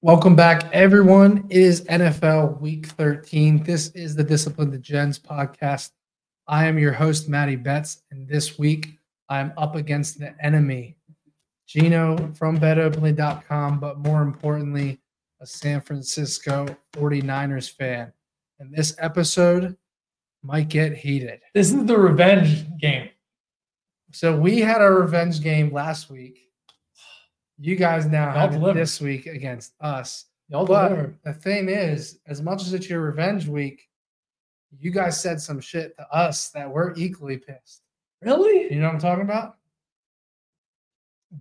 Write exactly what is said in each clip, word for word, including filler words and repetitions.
Welcome back, everyone. It is N F L Week thirteen. This is the Disciplined Degens podcast. I am your host, Matty Betts, and this week I'm up against the enemy, Gino from bet openly dot com, but more importantly, a San Francisco forty-niners fan. And this episode might get heated. This is the revenge game. So we had our revenge game last week. You guys now have it this week against us. Y'all but deliver. The thing is, as much as it's your revenge week, you guys said some shit to us that we're equally pissed. Really? You know what I'm talking about?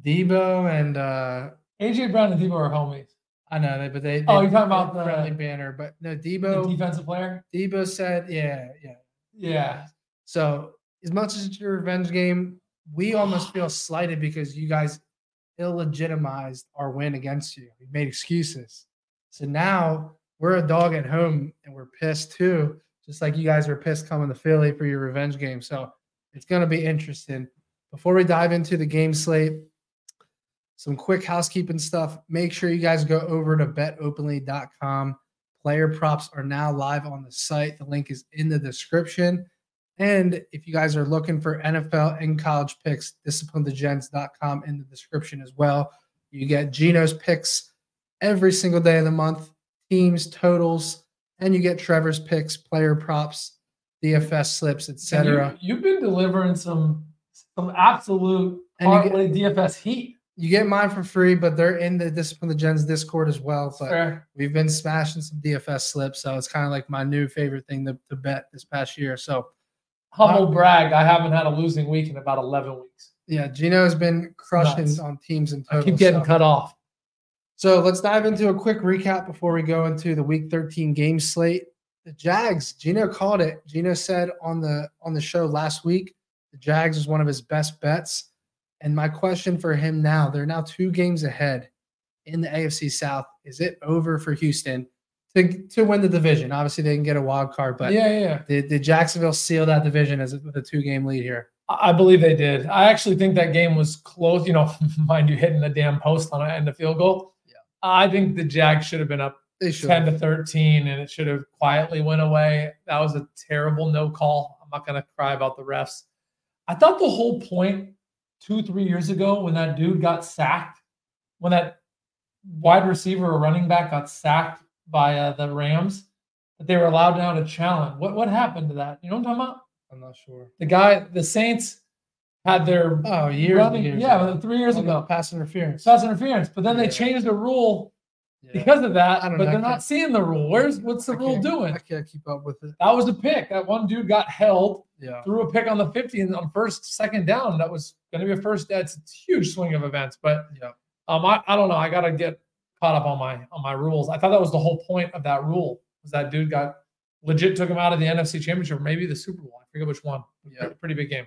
Debo and uh, A J Brown and Debo are homies. I know, they, but they. they oh, you're talking about the friendly banner, but no, Debo. The defensive player. Debo said, "Yeah, yeah, yeah." So, as much as it's your revenge game, we almost feel slighted because you guys illegitimized our win against you. We made excuses. So now we're a dog at home and we're pissed too, just like you guys were pissed coming to Philly for your revenge game. So it's going to be interesting. Before we dive into the game slate, some quick housekeeping stuff. Make sure you guys go over to bet openly dot com. Player props are now live on the site. The link is in the description. And if you guys are looking for N F L and college picks, disciplined degens dot com in the description as well. You get Gino's picks every single day of the month, teams, totals, and you get Trevor's picks, player props, D F S slips, et cetera. You, you've been delivering some some absolute parlay D F S heat. You get mine for free, but they're in the Discipline the Gens Discord as well. But Fair. We've been smashing some D F S slips, so it's kind of like my new favorite thing to, to bet this past year. So. Humble brag, I haven't had a losing week in about eleven weeks. Yeah, Gino's been crushing Nuts. on teams and totals. I keep getting so. cut off. So let's dive into a quick recap before we go into the Week thirteen game slate. The Jags, Gino called it. Gino said on the on the show last week, the Jags was one of his best bets. And my question for him now, they're now two games ahead in the A F C South. Is it over for Houston? To, to win the division. Obviously, they can get a wild card, but yeah, yeah. Did, did Jacksonville seal that division as a, with a two-game lead here? I believe they did. I actually think that game was close. You know, mind you, hitting the damn post on and the field goal. Yeah. I think the Jags should have been up ten to thirteen, and it should have quietly went away. That was a terrible no call. I'm not going to cry about the refs. I thought the whole point two, three years ago when that dude got sacked, when that wide receiver or running back got sacked by uh, the Rams, that they were allowed now to challenge. What what happened to that? You know what I'm talking about? I'm not sure. The guy, the Saints had their oh years, running, years yeah, ago. three years oh, ago, pass interference, pass interference. But then yeah. they changed the rule yeah. because of that. I don't but know, they're not seeing the rule. Where's what's the I rule doing? I can't keep up with it. That was a pick. That one dude got held. Yeah, threw a pick on the fifty and on first, second down. That was going to be a first. That's a huge swing of events. But yeah, um, I, I don't know. I gotta get caught up on my on my rules. I thought that was the whole point of that rule, was that dude got legit took him out of the N F C Championship, or maybe the Super Bowl. I forget which one. Yeah, pretty big game.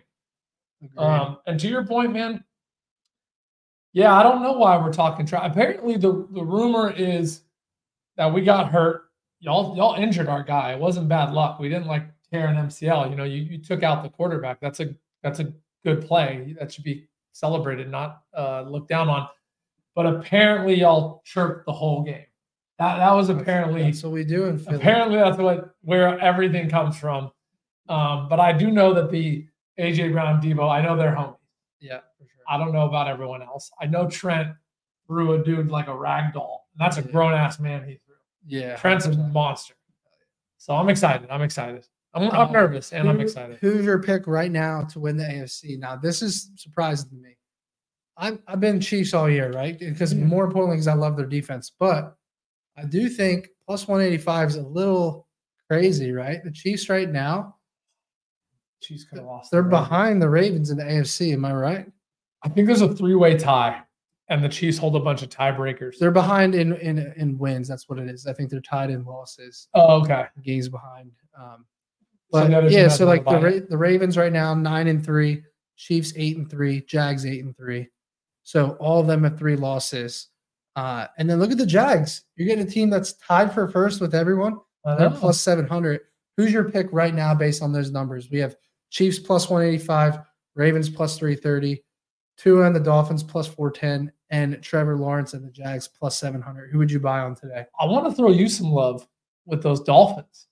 Agreed. Um, and to your point, man. Yeah, I don't know why we're talking trash. Apparently, the, the rumor is that we got hurt. Y'all y'all injured our guy. It wasn't bad luck. We didn't like tear an M C L. You know, you you took out the quarterback. That's a that's a good play. That should be celebrated, not uh, looked down on. But apparently, y'all chirped the whole game. That that was apparently. That's what we do in Philly. Apparently, that's what where everything comes from. Um, but I do know that the A J Brown, Debo, I know they're homies. Yeah, for sure. I don't know about everyone else. I know Trent threw a dude like a rag doll. And that's a yeah. grown ass man he threw. Yeah, Trent's a monster. So I'm excited. I'm excited. I'm, I'm um, nervous and who, I'm excited. Who's your pick right now to win the A F C? Now this is surprising to me. I've been Chiefs all year, right? Because more importantly, because I love their defense. But I do think plus one eighty-five is a little crazy, right? The Chiefs right now, Chiefs could have lost. They're behind the Ravens in the A F C. Am I right? I think there's a three-way tie, and the Chiefs hold a bunch of tiebreakers. They're behind in in, in wins. That's what it is. I think they're tied in losses. Oh, okay. Games behind. Um, but so yeah, so like the Ra- the Ravens right now, nine and three. Chiefs eight and three. Jags eight and three. So all of them have three losses. Uh, and then look at the Jags. You're getting a team that's tied for first with everyone. They're plus seven hundred. Who's your pick right now based on those numbers? We have Chiefs plus one eighty-five, Ravens plus three thirty, Tua and the Dolphins plus four ten, and Trevor Lawrence and the Jags plus seven hundred. Who would you buy on today? I want to throw you some love with those Dolphins.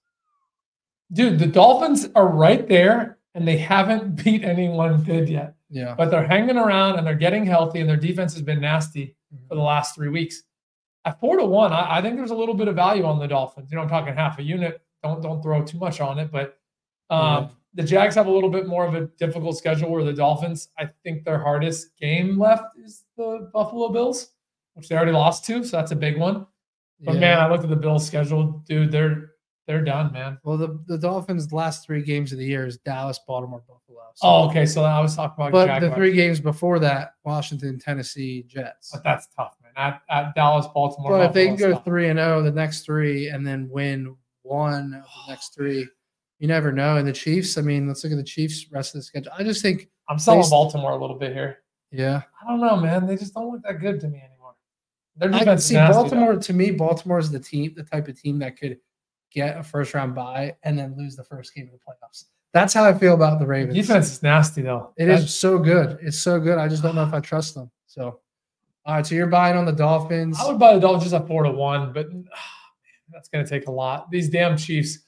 Dude, the Dolphins are right there, and they haven't beat anyone good yet. Yeah. But they're hanging around, and they're getting healthy, and their defense has been nasty mm-hmm. for the last three weeks. At four to one, I, I think there's a little bit of value on the Dolphins. You know, I'm talking half a unit. Don't don't throw too much on it, but um, yeah. the Jags have a little bit more of a difficult schedule, where the Dolphins, I think their hardest game left is the Buffalo Bills, which they already lost to, so that's a big one. But, yeah. man, I looked at the Bills' schedule. Dude, they're they're done, man. Well, the, the Dolphins' last three games of the year is Dallas, Baltimore, Buffalo. So. Oh, okay, so I was talking about But Jaguars. The three games before that, Washington, Tennessee, Jets. But that's tough, man. At, at Dallas, Baltimore, But Buffalo, if they can go tough. three and oh the next three and then win one of the next three, you never know. And the Chiefs, I mean, let's look at the Chiefs' rest of the schedule. I just think – I'm selling Baltimore a little bit here. Yeah. I don't know, man. They just don't look that good to me anymore. Their defense I can see nasty, Baltimore, though. To me, Baltimore is the team, the type of team that could get a first-round bye and then lose the first game of the playoffs. That's how I feel about the Ravens. Defense is nasty, though. It That's... is so good. It's so good. I just don't know if I trust them. So, all right, so you're buying on the Dolphins. I would buy the Dolphins at four to one, but oh, – that's going to take a lot. These damn Chiefs,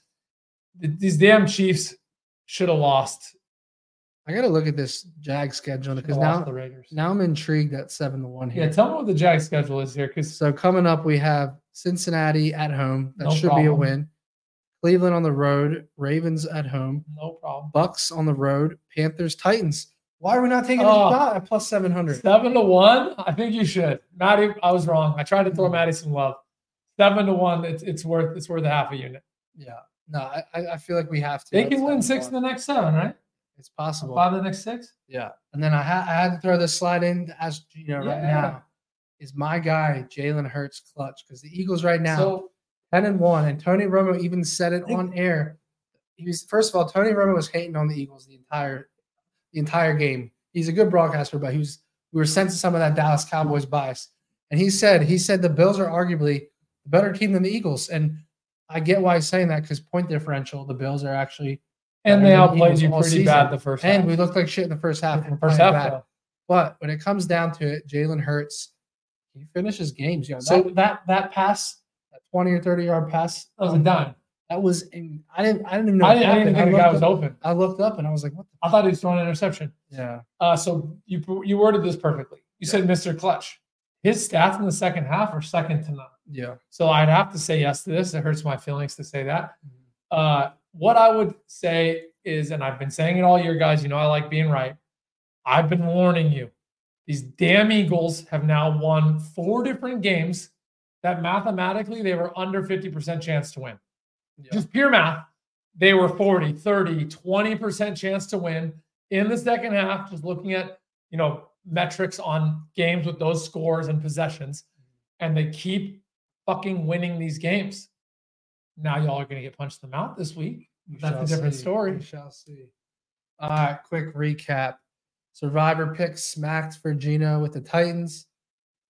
these damn Chiefs should have lost. I got to look at this Jag schedule because now, now I'm intrigued at seven to one here. Yeah, tell me what the Jag schedule is here. Because so coming up, we have Cincinnati at home. That no should problem. be a win. Cleveland on the road. Ravens at home. No problem. Bucks on the road. Panthers, Titans. Why are we not taking oh, a shot at plus seven hundred? Seven to one? I think you should. Matty, I was wrong. I tried to throw Matty some love. Seven to one, it's it's worth it's worth a half a unit. Yeah, no, I, I feel like we have to. They can win six in the next seven, right? It's possible. Five in the next six. Yeah, and then I, ha- I had to throw this slide in to ask Gino yeah, right yeah. now. Is my guy Jalen Hurts clutch? Because the Eagles right now so, ten and one, and Tony Romo even said it think, on air. He was first of all, Tony Romo was hating on the Eagles the entire the entire game. He's a good broadcaster, but he was we were sensing some of that Dallas Cowboys bias, and he said he said the Bills are arguably better team than the Eagles, and I get why he's saying that because point differential, the Bills are actually and they outplayed you pretty season. bad the first half. And we looked like shit in the first half. In the first half, bad. But when it comes down to it, Jalen Hurts, he finishes games. You know, so that, that that pass, that twenty or thirty yard pass, that was a dime. That was in, I didn't I didn't even know. I didn't, I didn't think the guy was up, open. I looked up and I was like, what? The I thought he was throwing an interception. Yeah. Uh, so you you worded this perfectly. You yeah. said Mister Clutch. His stats in the second half are second to none. Yeah. So I'd have to say yes to this. It hurts my feelings to say that. Mm-hmm. Uh, what I would say is, and I've been saying it all year, guys, you know I like being right. I've been warning you. These damn Eagles have now won four different games that mathematically they were under fifty percent chance to win. Yeah. Just pure math. They were forty, thirty, twenty percent chance to win in the second half, just looking at, you know, metrics on games with those scores and possessions, and they keep fucking winning these games. Now y'all are going to get punched in the mouth this week. We That's a different see. story. We shall see. Uh, quick recap. Survivor pick smacked for Gino with the Titans.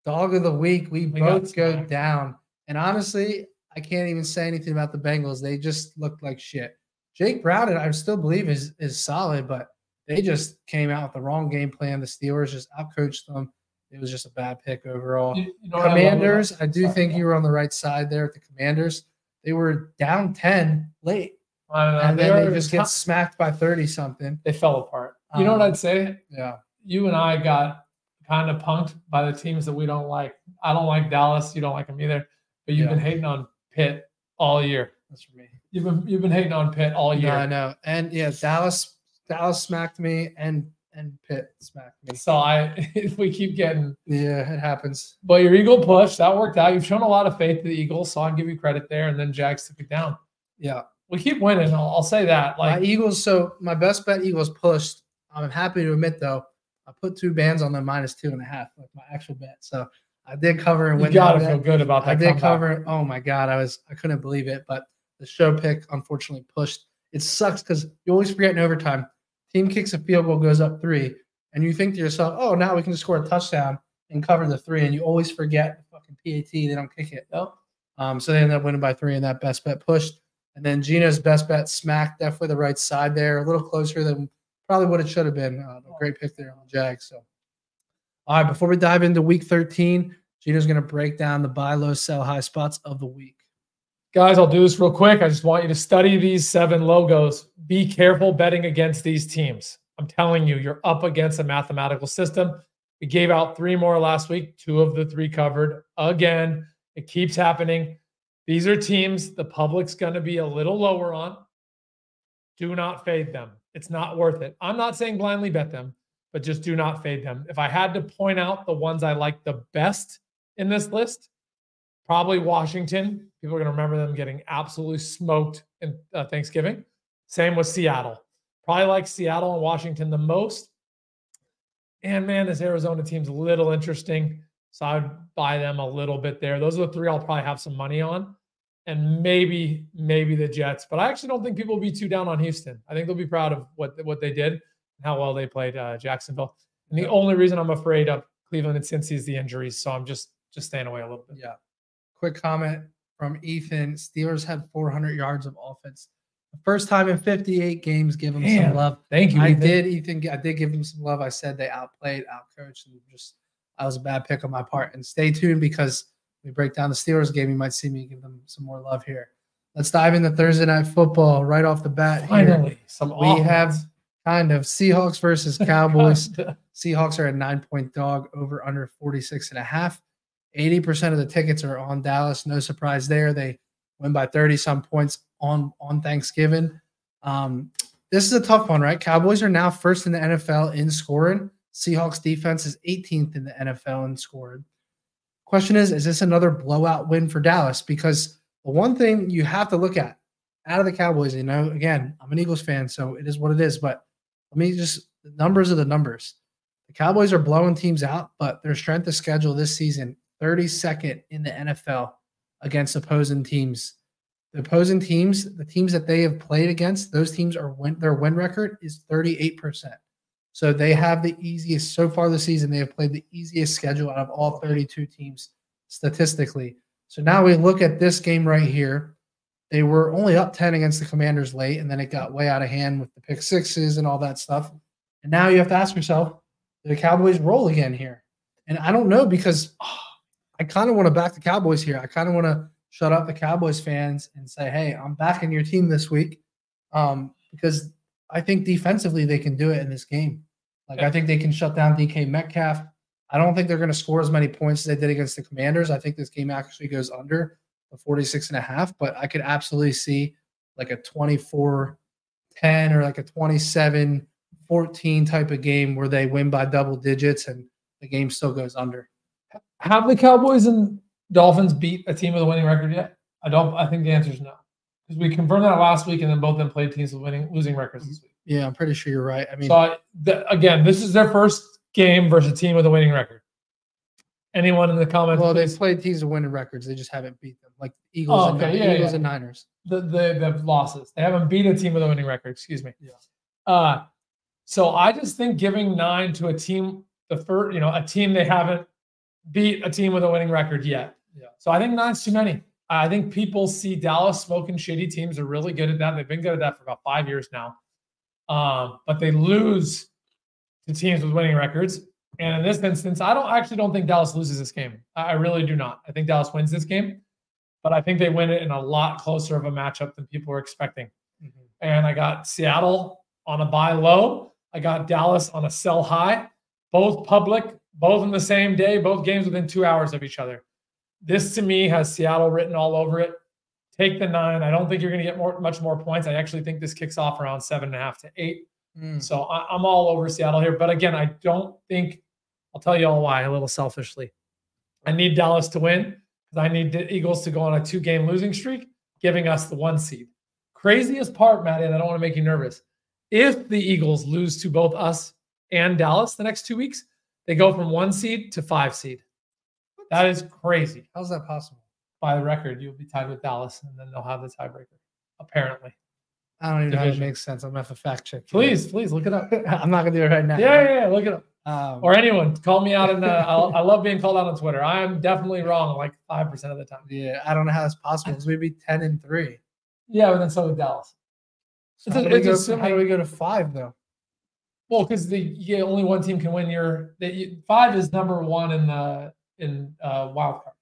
Dog of the week. We, we both go down. And honestly, I can't even say anything about the Bengals. They just looked like shit. Jake Browning, I still believe, is is solid, but they just came out with the wrong game plan. The Steelers just outcoached them. It was just a bad pick overall. You, you know Commanders, I, I do Sorry, think no. you were on the right side there with the Commanders. They were down ten late, I know, and they then they just top. get smacked by thirty-something. They fell apart. You um, know what I'd say? Yeah. You and I got kind of punked by the teams that we don't like. I don't like Dallas. You don't like them either. But you've yeah. been hating on Pitt all year. That's for me. You've been, you've been hating on Pitt all year. No, I know. And, yeah, Dallas – Dallas smacked me, and and Pitt smacked me. So I, if we keep getting – Yeah, it happens. But your Eagle push, that worked out. You've shown a lot of faith to the Eagles, so I'll give you credit there, and then Jags took it down. Yeah. We keep winning. I'll, I'll say that. Like my Eagles – so my best bet Eagles pushed. I'm happy to admit, though, I put two bands on them minus two and a half, like my actual bet. So I did cover and win. You got to feel good about that I did comeback. cover – oh, my God. I was I couldn't believe it, but the show pick unfortunately pushed. It sucks because you always forget in overtime. Team kicks a field goal, goes up three, and you think to yourself, oh, now we can just score a touchdown and cover the three, and you always forget the fucking P A T. They don't kick it. Nope. Um, so they end up winning by three, and that best bet pushed. And then Gino's best bet smacked, definitely the right side there, a little closer than probably what it should have been. Uh, a great pick there on Jag. So All right, before we dive into week thirteen, Gino's going to break down the buy low, sell high spots of the week. Guys, I'll do this real quick. I just want you to study these seven logos. Be careful betting against these teams. I'm telling you, you're up against a mathematical system. We gave out three more last week. Two of the three covered. Again, it keeps happening. These are teams the public's going to be a little lower on. Do not fade them. It's not worth it. I'm not saying blindly bet them, but just do not fade them. If I had to point out the ones I like the best in this list, probably Washington. People are going to remember them getting absolutely smoked in uh, Thanksgiving. Same with Seattle. Probably like Seattle and Washington the most. And man, this Arizona team's a little interesting. So I would buy them a little bit there. Those are the three I'll probably have some money on. And maybe, maybe the Jets. But I actually don't think people will be too down on Houston. I think they'll be proud of what, what they did and how well they played uh, Jacksonville. And the only reason I'm afraid of Cleveland and Cincy is the injuries. So I'm just, just staying away a little bit. Yeah. Quick comment from Ethan. Steelers had four hundred yards of offense. The first time in fifty-eight games, give them Damn. some love. Thank you, I Ethan. did, Ethan. I did give them some love. I said they outplayed, outcoached, and just I was a bad pick on my part. And stay tuned because we break down the Steelers game. You might see me give them some more love here. Let's dive into Thursday Night Football right off the bat. Finally, here. some we offense. have kind of Seahawks versus Cowboys. Seahawks are a nine-point dog, over under forty-six and a half. eighty percent of the tickets are on Dallas. No surprise there. They win by thirty-some points on, on Thanksgiving. Um, this is a tough one, right? Cowboys are now first in the N F L in scoring. Seahawks defense is eighteenth in the N F L in scoring. Question is, is this another blowout win for Dallas? Because the one thing you have to look at out of the Cowboys, you know, again, I'm an Eagles fan, so it is what it is. But let me just – the numbers are the numbers. The Cowboys are blowing teams out, but their strength of schedule this season, thirty-second in the N F L against opposing teams. The opposing teams, the teams that they have played against, those teams are win, their win record is thirty-eight percent. So they have the easiest, so far this season, they have played the easiest schedule out of all thirty-two teams statistically. So now we look at this game right here. They were only up ten against the Commanders late, and then it got way out of hand with the pick sixes and all that stuff. And now you have to ask yourself, do the Cowboys roll again here? And I don't know because oh, I kind of want to back the Cowboys here. I kind of want to shut up the Cowboys fans and say, hey, I'm backing your team this week um, because I think defensively they can do it in this game. Like yeah. I think they can shut down D K Metcalf. I don't think they're going to score as many points as they did against the Commanders. I think this game actually goes under the forty-six and a half, but I could absolutely see like a twenty-four ten or like a twenty-seven fourteen type of game where they win by double digits and the game still goes under. Have the Cowboys and Dolphins beat a team with a winning record yet? I don't. I think the answer is no, because we confirmed that last week, and then both of them played teams with winning, losing records this week. Yeah, I'm pretty sure you're right. I mean, so I, the, again, this is their first game versus a team with a winning record. Anyone in the comments? Well, they've played teams with winning records. They just haven't beat them, like the Eagles, oh, okay. and, yeah, Eagles yeah. and Niners. The, the the losses. They haven't beat a team with a winning record. Excuse me. Yeah. Uh, so I just think giving nine to a team, the first, you know, a team they haven't beat a team with a winning record yet. Yeah. So I think nine's too many. I think people see Dallas smoking shitty teams are really good at that. They've been good at that for about five years now. Um, but they lose to teams with winning records. And in this instance, I don't actually don't think Dallas loses this game. I really do not. I think Dallas wins this game, but I think they win it in a lot closer of a matchup than people were expecting. Mm-hmm. And I got Seattle on a buy low. I got Dallas on a sell high. Both public, both on the same day, both games within two hours of each other. This, to me, has Seattle written all over it. Take the nine. I don't think you're going to get more, much more points. I actually think this kicks off around seven and a half to eight. Mm. So I, I'm all over Seattle here. But, again, I don't think – I'll tell you all why a little selfishly. I need Dallas to win because I need the Eagles to go on a two-game losing streak, giving us the one seed. Craziest part, Matty, and I don't want to make you nervous, if the Eagles lose to both us and Dallas the next two weeks, they go from one seed to five seed. What? That is crazy. How's that possible? By the record, you'll be tied with Dallas, and then they'll have the tiebreaker, apparently. I don't even Division. know how it makes sense. I'm going to have to fact check. Please, know. please, look it up. I'm not going to do it right now. Yeah, yeah, yeah, look it up. Um, or anyone, call me out. In the, I love being called out on Twitter. I am definitely wrong like five percent of the time. Yeah, I don't know how that's possible because we'd be ten and three. Yeah, but then so would Dallas. So it's how, a, do it's go, how do we go to five, though? Well, because the yeah, only one team can win your – five is number one in the in uh, wild card.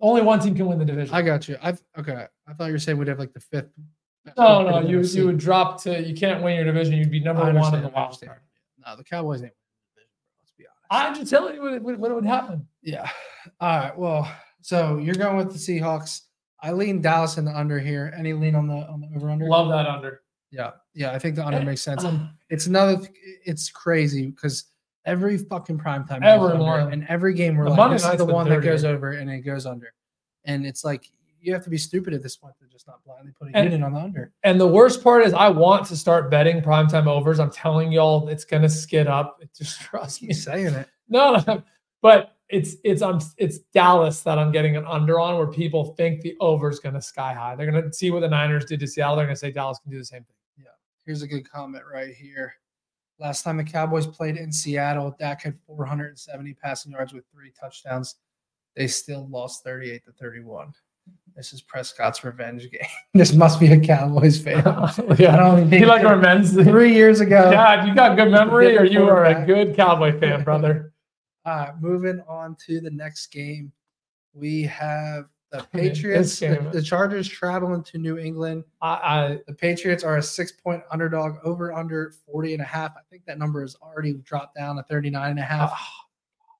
Only one team can win the division. I got you. I've okay. I thought you were saying we'd have like the fifth. No, no, you you would drop to you can't win your division. You'd be number one in the wild card. No, the Cowboys ain't winning the division. Let's be honest. I'm just telling you what, what, what would happen. Yeah. All right. Well, so you're going with the Seahawks. I lean Dallas in the under here. Any lean on the on the over under? Love that under. Yeah, yeah. I think the under makes sense. And it's another. It's crazy because every fucking primetime ever and every game we're like, this is the one that goes over and it goes under, and it's like you have to be stupid at this point to just not blindly put a unit on the under. And the worst part is, I want to start betting primetime overs. I'm telling y'all, it's gonna skid up. It just trust me saying it. No, no, but it's it's I'm it's Dallas that I'm getting an under on where people think the over is gonna sky high. They're gonna see what the Niners did to Seattle. They're gonna say Dallas can do the same thing. Yeah, here's a good comment right here. Last time the Cowboys played in Seattle, Dak had four hundred seventy passing yards with three touchdowns. They still lost thirty-eight to thirty-one. This is Prescott's revenge game. This must be a Cowboys fan. Yeah, I don't think you like revenge. Three years ago. God, you got good memory, or you are a good Cowboy fan, brother. All right, moving on to the next game. We have the Patriots. I mean, the, the Chargers traveling to New England. I, I, the Patriots are a six-point underdog, over under forty and a half. I think that number has already dropped down to thirty-nine and a half. Oh.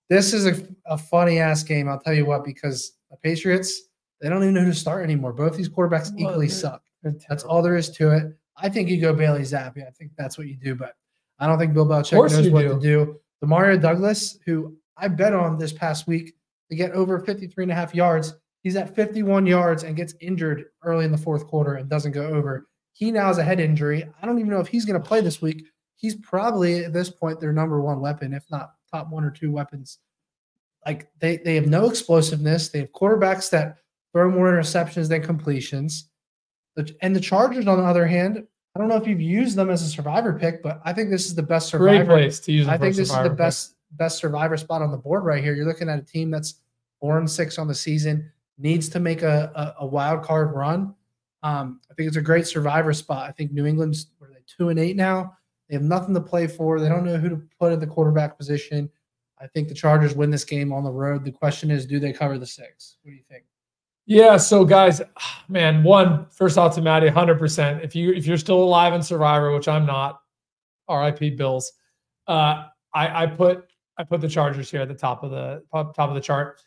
This is a, a funny-ass game, I'll tell you what, because the Patriots, they don't even know who to start anymore. Both these quarterbacks well, equally suck. That's all there is to it. I think you go Bailey Zappi. I think that's what you do, but I don't think Bill Belichick knows what do. to do. Demario Douglas, who I bet on this past week to get over fifty-three and a half yards, he's at fifty-one yards and gets injured early in the fourth quarter and doesn't go over. He now has a head injury. I don't even know if he's going to play this week. He's probably, at this point, their number one weapon, if not top one or two weapons. Like they, they have no explosiveness. They have quarterbacks that throw more interceptions than completions. And the Chargers, on the other hand, I don't know if you've used them as a survivor pick, but I think this is the best survivor. Great place to use them I think this is the pick. best best survivor spot on the board right here. You're looking at a team that's four and six on the season. Needs to make a, a, a wild card run. Um, I think it's a great survivor spot. I think New England's were they two and eight now. They have nothing to play for. They don't know who to put in the quarterback position. I think the Chargers win this game on the road. The question is, do they cover the six? What do you think? Yeah. So guys, man, one first off to Matty, one hundred percent. If you if you're still alive in survivor, which I'm not, R I P Bills. Uh, I, I put I put the Chargers here at the top of the top of the chart.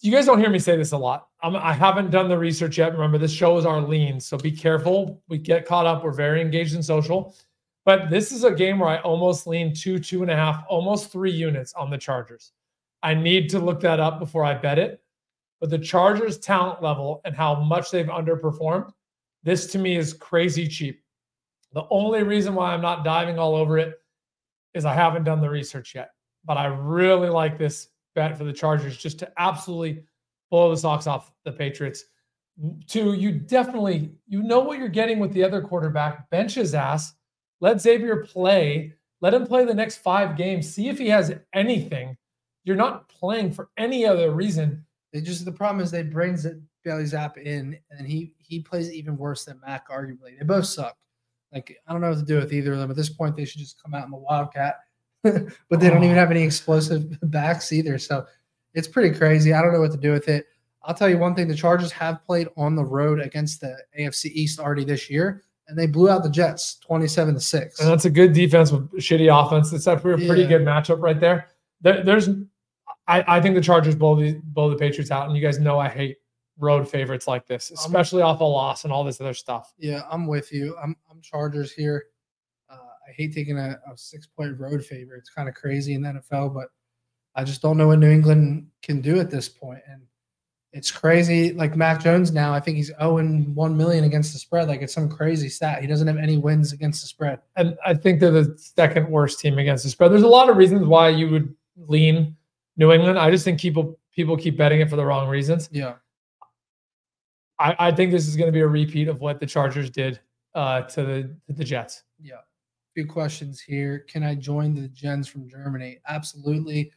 You guys don't hear me say this a lot. I'm, I haven't done the research yet. Remember, this show is our lean, so be careful. We get caught up. We're very engaged in social. But this is a game where I almost lean two, two and a half, almost three units on the Chargers. I need to look that up before I bet it. But the Chargers' talent level and how much they've underperformed, this to me is crazy cheap. The only reason why I'm not diving all over it is I haven't done the research yet. But I really like this bet for the Chargers just to absolutely blow the socks off the Patriots. Two, you definitely, you know what you're getting with the other quarterback. Bench his ass. Let Xavier play. Let him play the next five games. See if he has anything. You're not playing for any other reason. They just, the problem is they bring Bailey Zappi in and he, he plays even worse than Mac, arguably. They both suck. Like, I don't know what to do with either of them. At this point, they should just come out in the Wildcat. But they don't even have any explosive backs either. So it's pretty crazy. I don't know what to do with it. I'll tell you one thing. The Chargers have played on the road against the A F C East already this year, and they blew out the Jets twenty-seven to six. And that's a good defense with shitty offense. It's a pretty yeah. good matchup right there. there there's, I, I think the Chargers blow the, blow the Patriots out, and you guys know I hate road favorites like this, especially I'm, off a loss and all this other stuff. Yeah, I'm with you. I'm, I'm Chargers here. I hate taking a, a six-point road favorite. It's kind of crazy in the N F L, but I just don't know what New England can do at this point. And it's crazy. Like Mac Jones now, I think he's oh and one million against the spread. Like it's some crazy stat. He doesn't have any wins against the spread. And I think they're the second worst team against the spread. There's a lot of reasons why you would lean New England. I just think people people keep betting it for the wrong reasons. Yeah. I, I think this is going to be a repeat of what the Chargers did uh, to the to the Jets. Yeah. Few questions here. Can I join the Gens from Germany? Absolutely.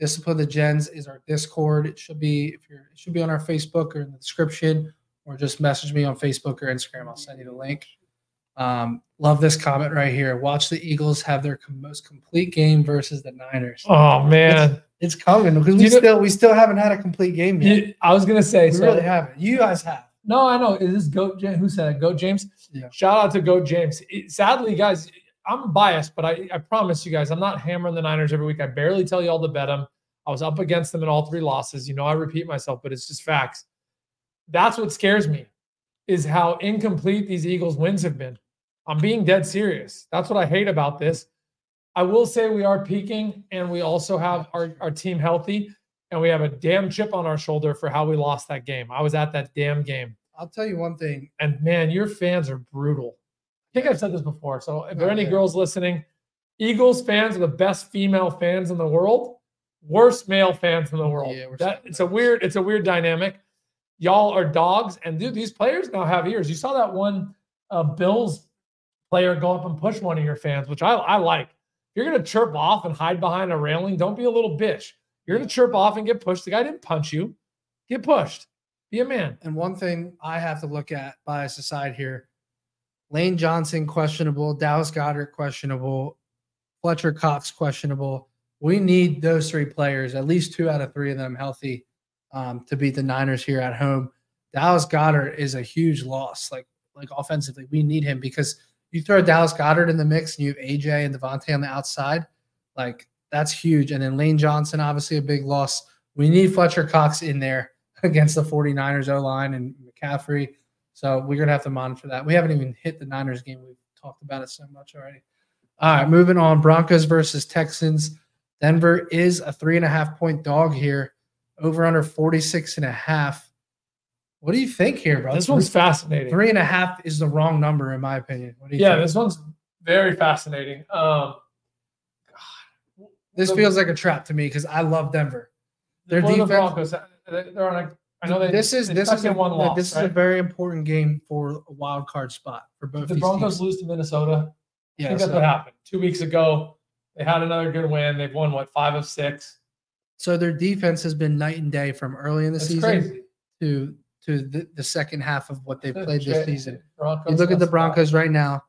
Discipline the Gens is our Discord. It should be if you're it should be on our Facebook or in the description, or just message me on Facebook or Instagram. I'll send you the link. Um, love this comment right here. Watch the Eagles have their com- most complete game versus the Niners. Oh man, it's, it's coming because we you still know, we still haven't had a complete game yet. You, I was gonna say we so, really haven't. You guys have. No, I know. Is this Goat James? Who said it? Goat James. Yeah. Shout out to Goat James. It, sadly, guys, I'm biased, but I, I promise you guys, I'm not hammering the Niners every week. I barely tell you all to bet them. I was up against them in all three losses. You know, I repeat myself, but it's just facts. That's what scares me, is how incomplete these Eagles wins have been. I'm being dead serious. That's what I hate about this. I will say we are peaking, and we also have our, our team healthy, and we have a damn chip on our shoulder for how we lost that game. I was at that damn game. I'll tell you one thing. And, man, your fans are brutal. I think I've said this before. So if there are any girls listening, Eagles fans are the best female fans in the world, worst male fans in the world. Yeah, that, it's, a weird, it's a weird dynamic. Y'all are dogs, and dude, these players now have ears. You saw that one uh, Bills player go up and push one of your fans, which I, I like. You're going to chirp off and hide behind a railing. Don't be a little bitch. You're going to chirp off and get pushed. The guy didn't punch you. Get pushed. Be a man. And one thing I have to look at bias aside here, Lane Johnson questionable, Dallas Goedert questionable, Fletcher Cox questionable. We need those three players, at least two out of three of them healthy. Um, to beat the Niners here at home. Dallas Goedert is a huge loss, like like offensively. We need him because you throw Dallas Goedert in the mix and you have A J and Devontae on the outside. Like, that's huge. And then Lane Johnson, obviously a big loss. We need Fletcher Cox in there against the 49ers O-line and McCaffrey. So we're going to have to monitor that. We haven't even hit the Niners game. We've talked about it so much already. All right, moving on. Broncos versus Texans. Denver is a three and a half point dog here. Over under forty-six and a half. What do you think here, bro? This one's fascinating. Three and a half is the wrong number, in my opinion. What do you yeah, think? This one's very fascinating. Um, God. This the, feels like a trap to me because I love Denver. Their defense. The Broncos, they're on a, I know they. This is they this is a, one loss, This is right? a very important game for a wild card spot for both. Did the these Broncos teams lose to Minnesota? Yeah, I think that's so. What happened two weeks ago. They had another good win. They've won what five of six. So their defense has been night and day from early in the That's season crazy. to to the, the second half of what they played this season. Broncos you look at the Broncos right now,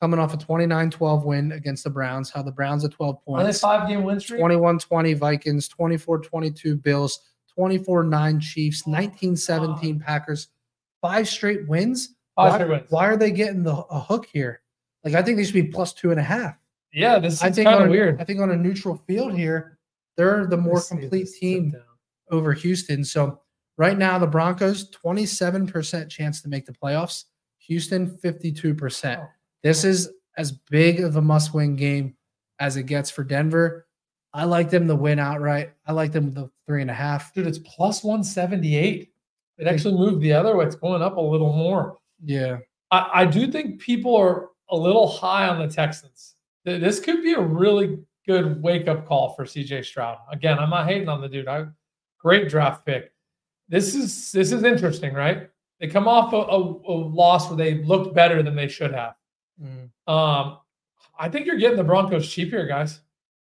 coming off a twenty-nine twelve win against the Browns, how the Browns are twelve points. Are they five-game win streak? twenty-one twenty Vikings, twenty-four twenty-two Bills, twenty-four nine Chiefs, nineteen seventeen wow. Packers. Five straight wins? Five why, straight wins. Why are they getting the, a hook here? Like, I think they should be plus two and a half. Yeah, this is kind of weird. I think on a neutral field here, they're the more complete team over Houston. So right now, the Broncos, twenty-seven percent chance to make the playoffs. Houston, fifty-two percent. This is as big of a must-win game as it gets for Denver. I like them to win outright. I like them with the three and a half. Dude, it's plus one seventy-eight. It actually moved the other way. It's going up a little more. Yeah. I, I do think people are a little high on the Texans. This could be a really – good wake-up call for C J Stroud. Again, I'm not hating on the dude. I, great draft pick. This is this is interesting, right? They come off a, a, a loss where they looked better than they should have. Mm. Um, I think you're getting the Broncos cheap here, guys.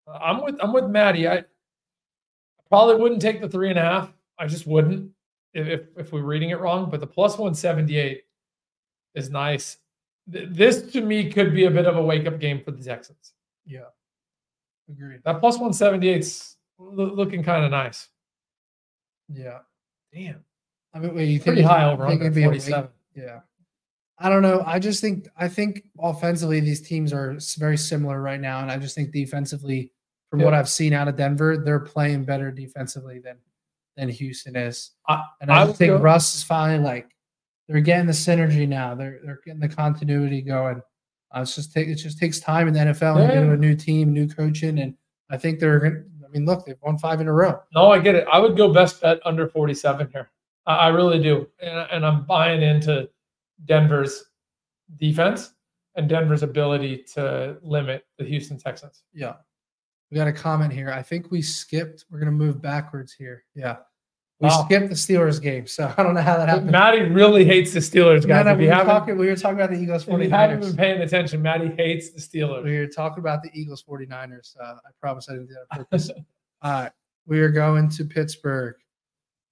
I'm with I'm with Matty. I probably wouldn't take the three and a half. I just wouldn't if if, if we're reading it wrong. But the plus one seventy-eight is nice. Th- this to me could be a bit of a wake-up game for the Texans. Yeah. Agreed. That plus one seventy-eight's looking kind of nice. Yeah. Damn. I mean, wait, you think pretty high over under forty-seven. Yeah. I don't know. I just think I think offensively these teams are very similar right now, and I just think defensively, from yeah. what I've seen out of Denver, they're playing better defensively than than Houston is. I, and I, I think go. Russ is finally like they're getting the synergy now. They're they're getting the continuity going. Uh, it's just take, it just takes time in the N F L and yeah. doing a new team, new coaching, and I think they're going. I mean, look, they've won five in a row. No, I get it. I would go best bet under forty-seven here. I, I really do, and, and I'm buying into Denver's defense and Denver's ability to limit the Houston Texans. Yeah, we got a comment here. I think we skipped. We're going to move backwards here. Yeah. We wow. skipped the Steelers game, so I don't know how that happened. Matty really hates the Steelers, guys. No, no, we, were talking, we were talking about the Eagles 49ers. If you haven't been paying attention, Matty hates the Steelers. We were talking about the Eagles 49ers. Uh, I promise I didn't do that on purpose. All right, we are going to Pittsburgh.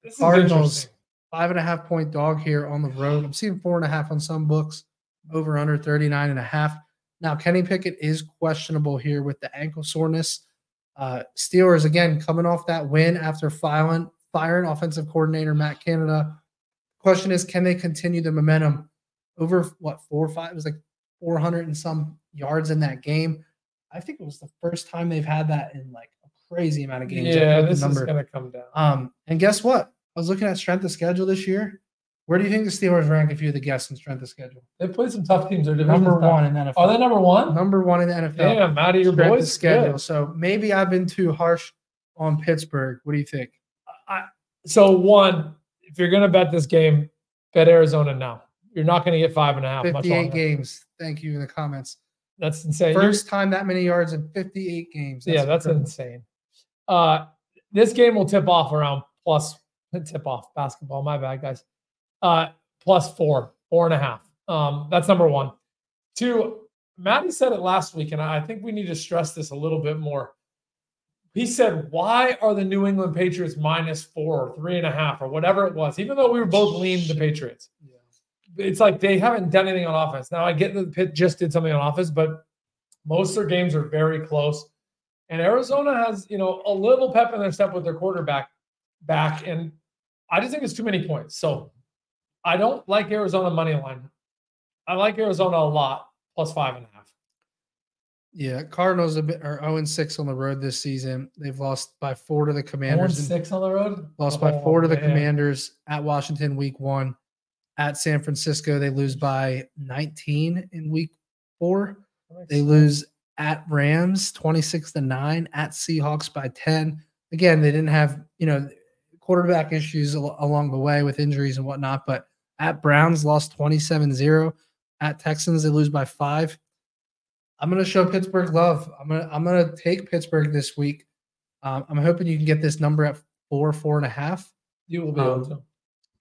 This Cardinals, is five and a half point dog here on the road. I'm seeing four and a half on some books. over under thirty-nine and a half. Now, Kenny Pickett is questionable here with the ankle soreness. Uh, Steelers, again, coming off that win after filing, firing offensive coordinator Matt Canada. Question is, can they continue the momentum over, what, four or five? It was like four hundred and some yards in that game. I think it was the first time they've had that in like a crazy amount of games. Yeah, this number is going to come down. Um, and guess what? I was looking at strength of schedule this year. Where do you think the Steelers rank if you're the guest in strength of schedule? They played some tough teams. They're number one in the N F L. Are they number one? Number one in the N F L. Yeah, I'm out of your strength boys. Of schedule. Yeah. So maybe I've been too harsh on Pittsburgh. What do you think? I, so, one, if you're going to bet this game, bet Arizona now. You're not going to get five and a half. fifty-eight much games. Thank you in the comments. That's insane. First you're, time that many yards in fifty-eight games. That's yeah, that's incredible. Insane. Uh, this game will tip off around plus tip off basketball. My bad, guys. Uh, plus four, four and a half. Um, that's number one. Two, Matty said it last week, and I think we need to stress this a little bit more. He said, why are the New England Patriots minus four or three and a half or whatever it was, even though we were both leaning the Patriots? Yeah. It's like they haven't done anything on offense. Now, I get that the Pitt just did something on offense, but most of their games are very close. And Arizona has, you know, a little pep in their step with their quarterback back. And I just think it's too many points. So I don't like Arizona money line. I like Arizona a lot, plus five and a half. Yeah, Cardinals are zero and six on the road this season. They've lost by four to the Commanders. zero and six on the road? Lost oh, by four to the man. Commanders at Washington week one. At San Francisco, they lose by nineteen in week four. They lose at Rams twenty-six to nine, at Seahawks by ten. Again, they didn't have, you know, quarterback issues al- along the way with injuries and whatnot, but at Browns lost twenty-seven zero. At Texans, they lose by five. I'm going to show Pittsburgh love. I'm going to I'm going to take Pittsburgh this week. Um, I'm hoping you can get this number at four, four and a half. You will be um, able to.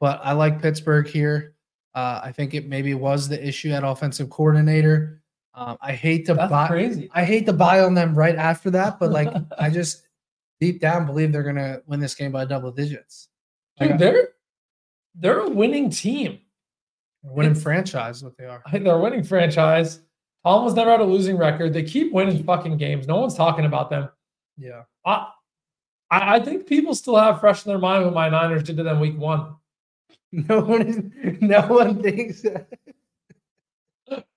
But I like Pittsburgh here. Uh, I think it maybe was the issue at offensive coordinator. Um, I hate to That's buy. Crazy. I hate to buy on them right after that, but like I just deep down believe they're gonna win this game by double digits. Dude, like, they're they're a winning team. Winning it's, franchise, what they are. They're a winning franchise. Almost never had a losing record. They keep winning fucking games. No one's talking about them. Yeah, I I think people still have fresh in their mind what my Niners did to them week one. No one is, no one thinks that.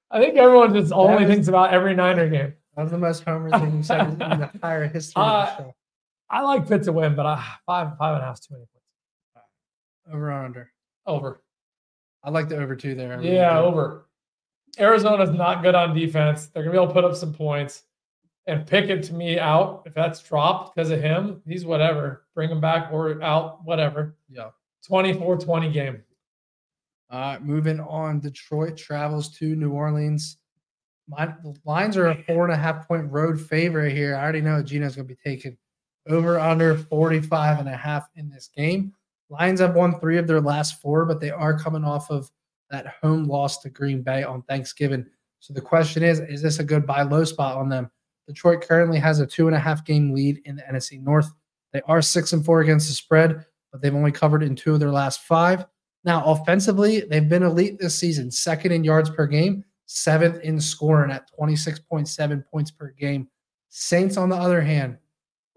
I think everyone just only was, thinks about every Niner game. That was the most homer thing you said in the entire history uh, of the show. I like Pitt to win, but I, five, five and a half is too many points. Over or under? Over. I like the over two there. Yeah, over. over. Arizona's not good on defense. They're going to be able to put up some points. And Pickett, to me, out. If that's dropped because of him, he's whatever. Bring him back or out, whatever. Yeah. twenty-four twenty game. Uh, moving on, Detroit travels to New Orleans. My, the lines are a four and a half point road favorite here. I already know Gino's going to be taking over under forty-five and a half in this game. Lions have won three of their last four, but they are coming off of that home loss to Green Bay on Thanksgiving. So the question is, is this a good buy low spot on them? Detroit currently has a two and a half game lead in the N F C North. They are six and four against the spread, but they've only covered in two of their last five. Now, offensively, they've been elite this season, second in yards per game, seventh in scoring at twenty-six point seven points per game. Saints, on the other hand,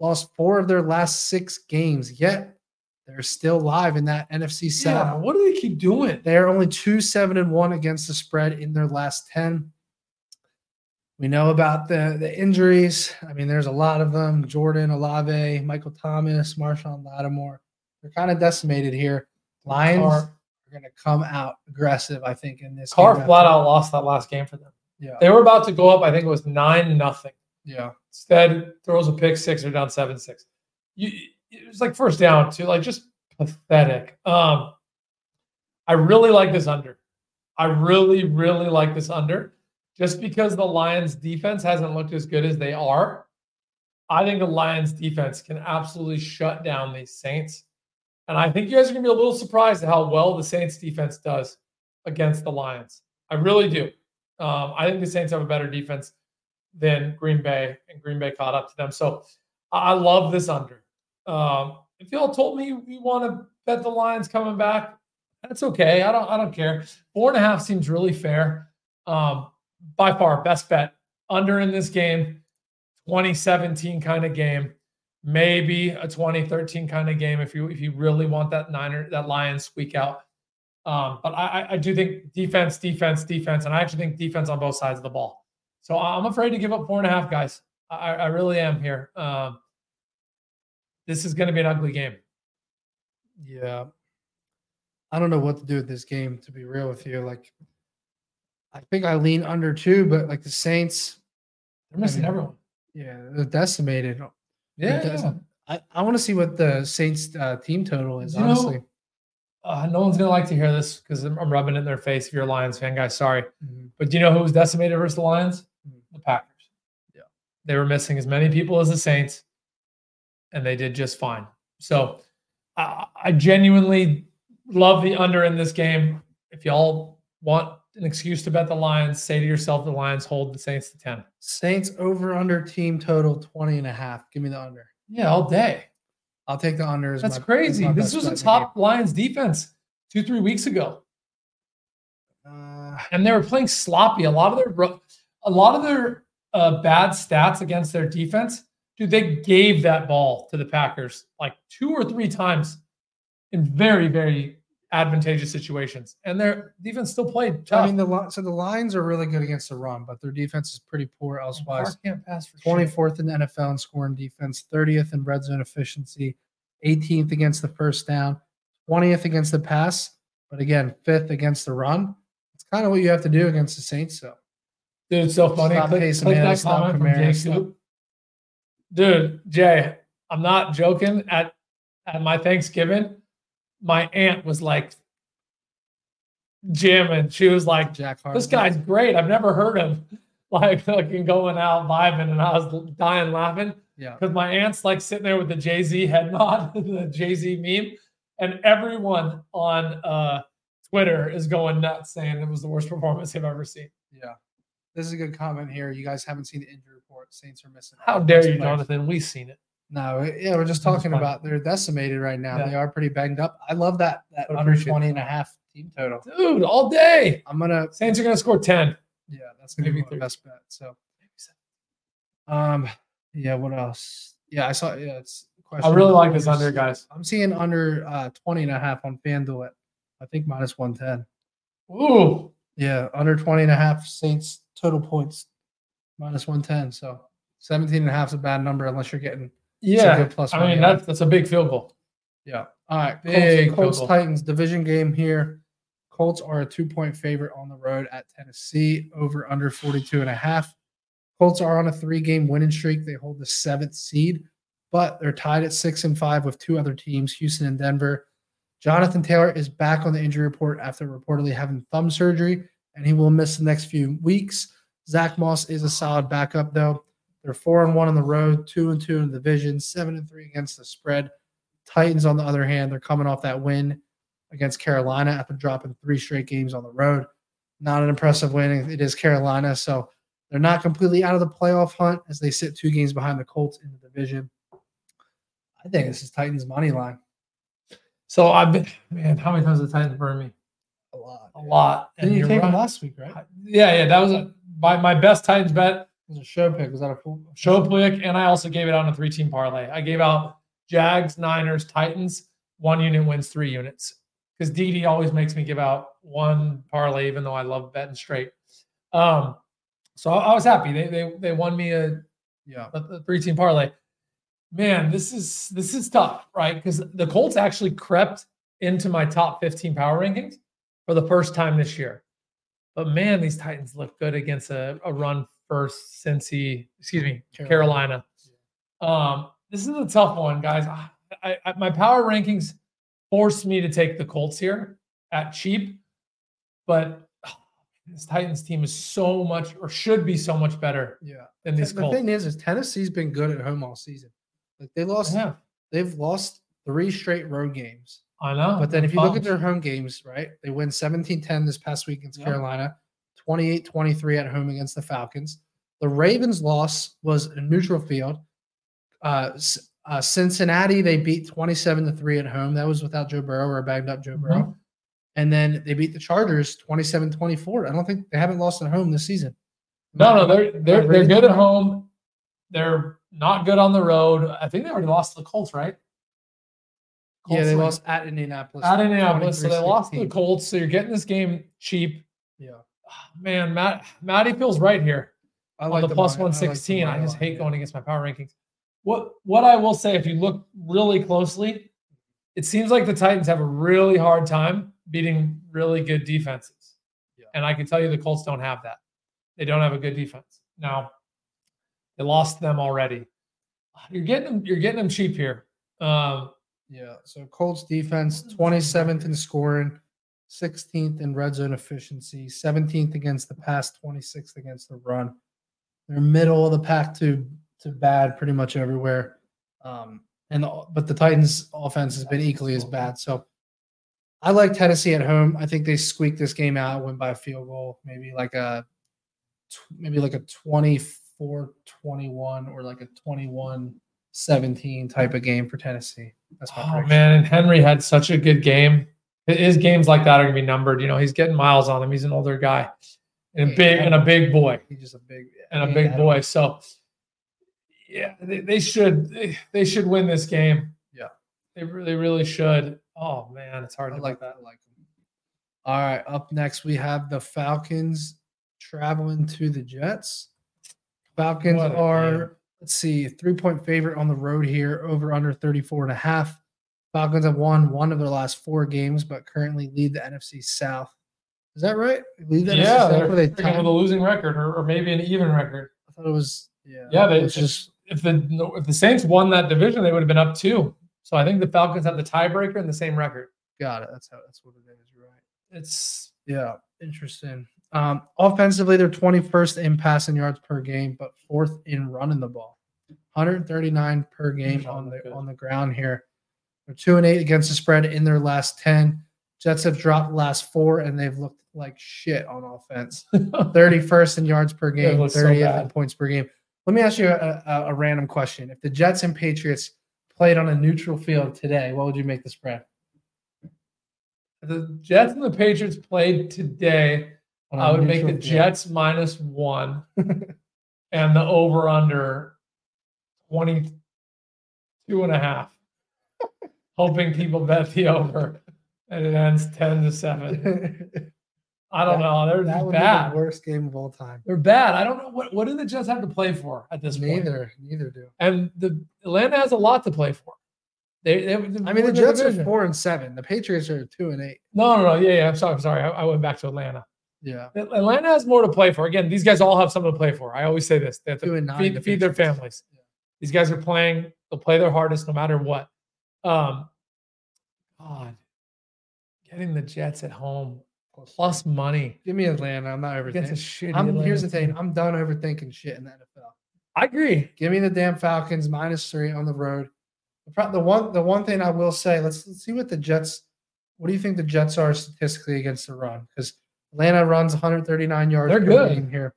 lost four of their last six games, yet they're still live in that N F C South. Yeah, what do they keep doing? They are only two seven and one against the spread in their last ten. We know about the, the injuries. I mean, there's a lot of them. Jordan, Olave, Michael Thomas, Marshawn Lattimore. They're kind of decimated here. Lions Carr, are going to come out aggressive, I think, in this Carr game. Carr flat out lost that last game for them. Yeah. They were about to go up, I think it was nine nothing. Yeah. Instead, throws a pick six, or down seven six. You, it was like first down, too. Like, just pathetic. Um, I really like this under. I really, really like this under. Just because the Lions' defense hasn't looked as good as they are, I think the Lions' defense can absolutely shut down these Saints. And I think you guys are going to be a little surprised at how well the Saints defense does against the Lions. I really do. Um, I think the Saints have a better defense than Green Bay, and Green Bay caught up to them. So I love this under. Um, if y'all told me you want to bet the Lions coming back, that's okay. I don't I don't care. Four and a half seems really fair. Um, by far, best bet. Under in this game, twenty seventeen kind of game, maybe a twenty thirteen kind of game if you if you really want that Niner, that Lions squeak out. Um, but I, I do think defense, defense, defense, and I actually think defense on both sides of the ball. So I'm afraid to give up four and a half, guys. I, I really am here. Um, this is going to be an ugly game. Yeah. I don't know what to do with this game, to be real with you. Like, I think I lean under two, but like the Saints, they're missing I mean, everyone. Yeah, they're decimated. Yeah, they're decimated. I, I want to see what the Saints uh, team total is, you honestly. Know, uh, no one's going to like to hear this because I'm, I'm rubbing it in their face if you're a Lions fan, guys. Sorry. Mm-hmm. But do you know who was decimated versus the Lions? Mm-hmm. The Packers. Yeah. They were missing as many people as the Saints, and they did just fine. So I, I genuinely love the under in this game. If y'all want an excuse to bet the Lions, say to yourself, the Lions hold the Saints to ten. Saints over under team total twenty and a half. Give me the under. Yeah, all day. I'll take the under. As That's my, crazy. As this was a top game. Lions defense two, three weeks ago. Uh, and they were playing sloppy. A lot of their, a lot of their uh, bad stats against their defense, dude, they gave that ball to the Packers like two or three times in very, very advantageous situations, and their defense still played tough. I mean, the so the Lions are really good against the run, but their defense is pretty poor elsewise. Can't pass for twenty-fourth shit. In the N F L in scoring defense, thirtieth in red zone efficiency, eighteenth against the first down, twentieth against the pass, but again, fifth against the run. It's kind of what you have to do against the Saints, though. Dude, it's so funny. Stop click, click that comment from Jake. Stop. Dude, Jay, I'm not joking. At at my Thanksgiving, my aunt was like jamming. She was like, Jack Hart, this guy's great. I've never heard of like fucking going out vibing. And I was dying laughing. Yeah. Because my aunt's like sitting there with the Jay-Z head nod, the Jay-Z meme. And everyone on uh, Twitter is going nuts saying it was the worst performance they've ever seen. Yeah. This is a good comment here. You guys haven't seen the injury report. Saints are missing. How dare you, Jonathan? We've seen it. No, yeah, we're just talking about they're decimated right now. Yeah. They are pretty banged up. I love that that so under twenty and a half team total. Dude, all day. I'm gonna Saints are gonna score ten. Yeah, that's gonna Maybe be the best bet. So um yeah, what else? Yeah, I saw yeah, it's a question. I really like this under, guys. I'm seeing under uh twenty and a half on FanDuel at I think minus one ten. Ooh. Yeah, under twenty and a half Saints total points minus one ten. So seventeen and a half is a bad number unless you're getting yeah, plus I mean, that's, that's a big field goal. Yeah. All right. Big Colts, Colts Titans division game here. Colts are a two-point favorite on the road at Tennessee, over under forty-two and a half. Colts are on a three-game winning streak. They hold the seventh seed, but they're tied at six and five with two other teams, Houston and Denver. Jonathan Taylor is back on the injury report after reportedly having thumb surgery, and he will miss the next few weeks. Zach Moss is a solid backup, though. They're four and one on the road, two and two in the division, seven and three against the spread. Titans, on the other hand, they're coming off that win against Carolina after dropping three straight games on the road. Not an impressive win. It is Carolina, so they're not completely out of the playoff hunt as they sit two games behind the Colts in the division. I think this is Titans money line. So I've been, man, how many times have the Titans burned me? A lot, a lot. And you take them last week, right? I, yeah, yeah, that was a, my my best Titans bet. It was a show pick. Was that a cool show pick? And I also gave it out on a three-team parlay. I gave out Jags, Niners, Titans. One unit wins three units because D D always makes me give out one parlay, even though I love betting straight. Um, so I, I was happy they they they won me a yeah a, a three-team parlay. Man, this is this is tough, right? Because the Colts actually crept into my top fifteen power rankings for the first time this year. But man, these Titans look good against a, a run. First, Cincy, excuse me, Carolina. Carolina. Um, this is a tough one, guys. I, I, my power rankings forced me to take the Colts here at cheap, but oh, this Titans team is so much, or should be so much better. Yeah. Than these the Colts. The thing is, is Tennessee's been good at home all season. Like they lost, yeah. they've lost three straight road games. I know. But then if you look at their home games, right? They win seventeen ten this past week against yeah. Carolina. twenty-eight twenty-three at home against the Falcons. The Ravens' loss was a neutral field. Uh, uh, Cincinnati, they beat twenty-seven to three at home. That was without Joe Burrow or a banged up Joe Burrow. Mm-hmm. And then they beat the Chargers twenty-seven twenty-four. I don't think they haven't lost at home this season. No, no, they're they're they're good at home. They're not good on the road. I think they already lost to the Colts, right? Colts yeah, they lost at Indianapolis. At Indianapolis, so they lost to the Colts. So you're getting this game cheap. Yeah, man, Matt Matty feels right here. I like on the, the plus line. one sixteen. I, like I just line. hate going against my power rankings. What what I will say, if you look really closely, it seems like the Titans have a really hard time beating really good defenses, yeah. and I can tell you the Colts don't have that. They don't have a good defense. Now, they lost them already. You're getting them. You're getting them cheap here. Um, yeah. So Colts defense twenty-seventh in scoring, sixteenth in red zone efficiency, seventeenth against the pass, twenty-sixth against the run. They're middle of the pack to to bad pretty much everywhere. Um, and the, but the Titans' offense has been equally as bad. So I like Tennessee at home. I think they squeaked this game out, went by a field goal, maybe like a maybe like a twenty-four twenty-one or like a twenty-one seventeen type of game for Tennessee. That's my prediction. Oh, man, and Henry had such a good game. His games like that are going to be numbered. You know, he's getting miles on him. He's an older guy. And a big and a big boy. He's just a big and a big boy. So yeah, they, they should they, they should win this game. Yeah, they really really should. Oh man, it's hard to like that. Like, all right, up next we have the Falcons traveling to the Jets. Falcons are let's see three point favorite on the road here. Over under thirty-four and a half. Falcons have won one of their last four games, but currently lead the N F C South. Is that right? Leave that yeah, they're they with a losing record, or, or maybe an even record. I thought it was. Yeah, yeah. They, was if, just if the if the Saints won that division, they would have been up two. So I think the Falcons have the tiebreaker and the same record. Got it. That's how. That's what it is. You're right. It's yeah, interesting. Um, offensively, they're twenty-first in passing yards per game, but fourth in running the ball. one thirty-nine per game on the good. on the ground here. They're two and eight against the spread in their last ten. Jets have dropped last four, and they've looked like shit on offense. thirty-first in yards per game, thirtieth so in points per game. Let me ask you a, a, a random question. If the Jets and Patriots played on a neutral field today, what would you make the spread? If the Jets and the Patriots played today, I would make the field. Jets minus one and the over-under twenty-two and a half, hoping people bet the over. And it ends ten to seven. I don't that, know. They're that would bad. Be the worst game of all time. They're bad. I don't know. What What do the Jets have to play for at this neither, point? Neither. Neither do. And the Atlanta has a lot to play for. They. they I mean, the Jets division. are four and seven. The Patriots are two and eight. No, no, no. Yeah, yeah. I'm sorry. I'm sorry. I, I went back to Atlanta. Yeah. Atlanta has more to play for. Again, these guys all have something to play for. I always say this. They have to two and nine, feed, the feed their families. Yeah. These guys are playing. They'll play their hardest no matter what. Um, God. Getting the Jets at home plus money. Give me Atlanta. I'm not overthinking. I'm, here's the thing. I'm done overthinking shit in the N F L. I agree. Give me the damn Falcons minus three on the road. The one, the one thing I will say, let's, let's see what the Jets. What do you think the Jets are statistically against the run? Because Atlanta runs one thirty-nine yards. They're good game here.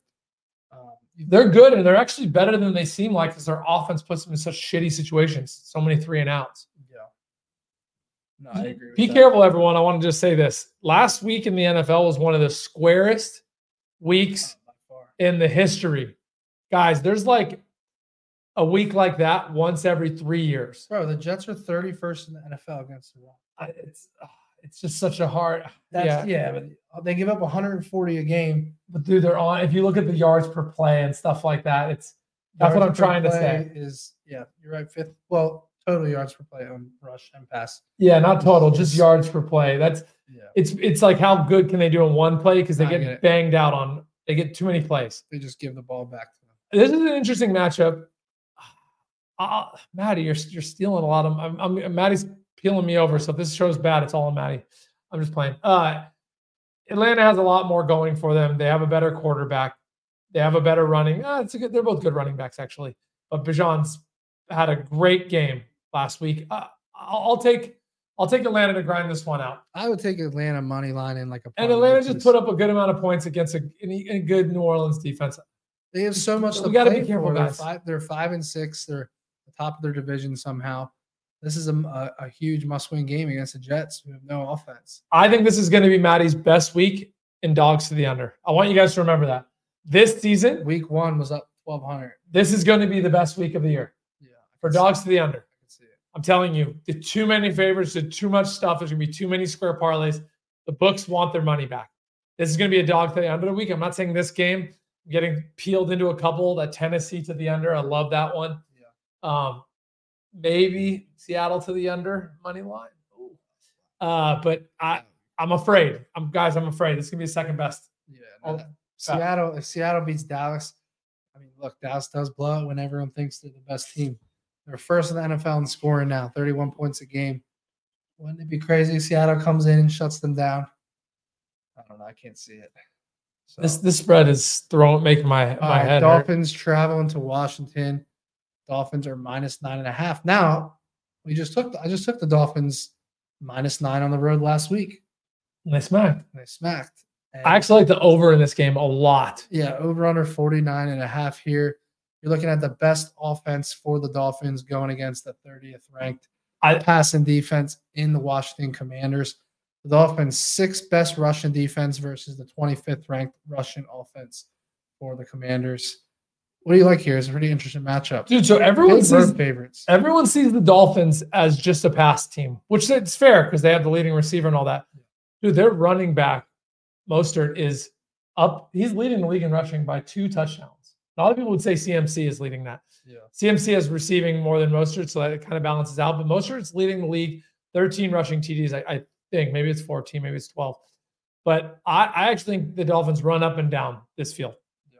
Um, they're good, and they're actually better than they seem like because their offense puts them in such shitty situations. So many three and outs. No, I agree with Be that. careful, everyone. I want to just say this. Last week in the N F L was one of the squarest weeks in the history. Guys, there's like a week like that once every three years. Bro, the Jets are thirty-first in the N F L against the run. It's it's just such a hard – yeah. yeah, but they give up one forty a game. But, dude, they're on – if you look at the yards per play and stuff like that, it's that's yards what I'm trying to say. Is Yeah, you're right, fifth – well – total yards per play on rush and pass. Yeah, not total, just yards per play. That's yeah. it's it's like how good can they do in one play because they not get banged out on. They get too many plays. They just give the ball back to them. This is an interesting matchup. Uh, Matty, you're you're stealing a lot of. I'm, I'm Matty's peeling me over. So if this show's bad, it's all on Matty. I'm just playing. Uh, Atlanta has a lot more going for them. They have a better quarterback. They have a better running. Uh, it's a good. They're both good running backs actually. But Bijan's had a great game last week. Uh, I'll, I'll take I'll take Atlanta to grind this one out. I would take Atlanta money line in like a. And Atlanta just put up a good amount of points against a, a good New Orleans defense. They have so much. We got to be careful, guys. They're five, they're five and six. They're the top of their division somehow. this is a, a, a huge must-win game against the Jets who have no offense. I think this is going to be Matty's best week in dogs to the under. I want you guys to remember that. This season, week one was up twelve hundred. This is going to be the best week of the year. Yeah, for dogs to the under. I can see it. I'm telling you, the too many favorites, the too much stuff. There's going to be too many square parlays. The books want their money back. This is going to be a dog to the under week. I'm not saying this game. I'm getting peeled into a couple. That Tennessee to the under. I love that one. Yeah. Um, maybe Seattle to the under money line. Ooh. Uh, but I, I'm afraid. I'm guys. I'm afraid it's going to be second best. Yeah. No, Seattle. If Seattle beats Dallas, I mean, look, Dallas does blow it when everyone thinks they're the best team. They're first in the N F L in scoring now, thirty-one points a game. Wouldn't it be crazy if Seattle comes in and shuts them down? I don't know. I can't see it. So, this this spread is throwing, making my, my uh, head Dolphins hurt. Traveling to Washington. Dolphins are minus nine and a half. Now, we just took the, I just took the Dolphins minus nine on the road last week. And they smacked. And they smacked. And I actually like the over in this game a lot. Yeah, over under forty-nine and a half here. You're looking at the best offense for the Dolphins going against the thirtieth ranked I, passing defense in the Washington Commanders. The Dolphins' sixth best Russian defense versus the twenty-fifth ranked Russian offense for the Commanders. What do you like here? It's a pretty interesting matchup. Dude, so everyone sees, favorites. everyone sees the Dolphins as just a pass team, which it's fair because they have the leading receiver and all that. Dude, their running back, Mostert, is up. He's leading the league in rushing by two touchdowns. A lot of people would say C M C is leading that. Yeah. C M C is receiving more than Mostert, so that it kind of balances out. But Mostert's leading the league, thirteen rushing T Ds, I, I think. Maybe it's fourteen, maybe it's twelve. But I, I actually think the Dolphins run up and down this field. Yeah.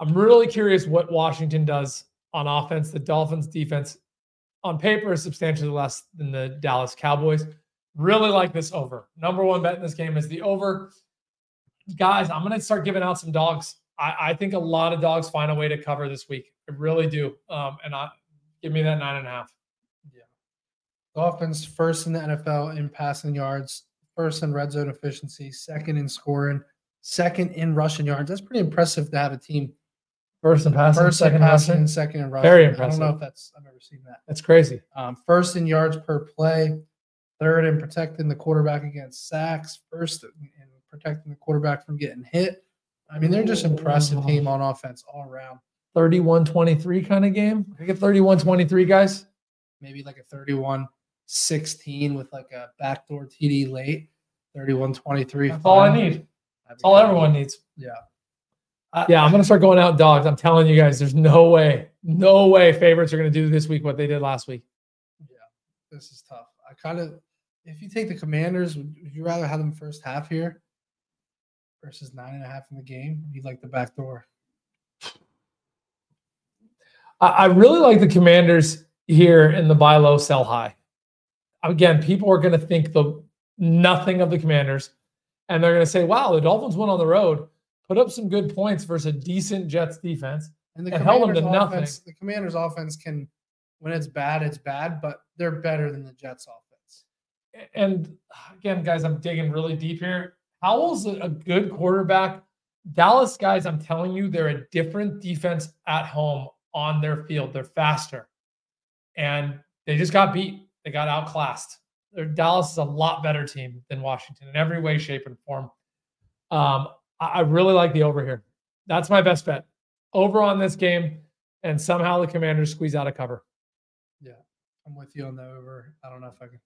I'm really curious what Washington does on offense. The Dolphins' defense on paper is substantially less than the Dallas Cowboys. Really like this over. Number one bet in this game is the over. Guys, I'm going to start giving out some dogs. I, I think a lot of dogs find a way to cover this week. I really do. Um, and I give me that nine and a half. Yeah. Dolphins first in the N F L in passing yards, first in red zone efficiency, second in scoring, second in rushing yards. That's pretty impressive to have a team. First in passing, first second in passing, passing, second in rushing. Very impressive. I don't know if that's, I've never seen that. That's crazy. Um, first in yards per play, third in protecting the quarterback against sacks, first in protecting the quarterback from getting hit. I mean, they're just impressive team on offense all around. thirty-one twenty-three kind of game. I think a thirty-one twenty-three, guys. Maybe like a thirty-one sixteen with like a backdoor T D late. thirty-one twenty-three. That's all I need. That's all everyone needs. Yeah. Uh, yeah, I'm going to start going out dogs. I'm telling you guys, there's no way, no way favorites are going to do this week what they did last week. Yeah, this is tough. I kind of, if you take the Commanders, would you rather have them first half here? Versus nine and a half in the game. He'd like the back door. I really like the Commanders here in the buy low, sell high. Again, people are going to think the nothing of the Commanders, and they're going to say, wow, the Dolphins went on the road, put up some good points versus a decent Jets defense, and, the and held them to offense, nothing. The Commanders' offense can, when it's bad, it's bad, but they're better than the Jets' offense. And again, guys, I'm digging really deep here. Howell's a good quarterback. Dallas, guys, I'm telling you, they're a different defense at home on their field. They're faster. And they just got beat. They got outclassed. They're, Dallas is a lot better team than Washington in every way, shape, and form. Um, I, I really like the over here. That's my best bet. Over on this game, and somehow the Commanders squeeze out a cover. Yeah, I'm with you on the over. I don't know if I can.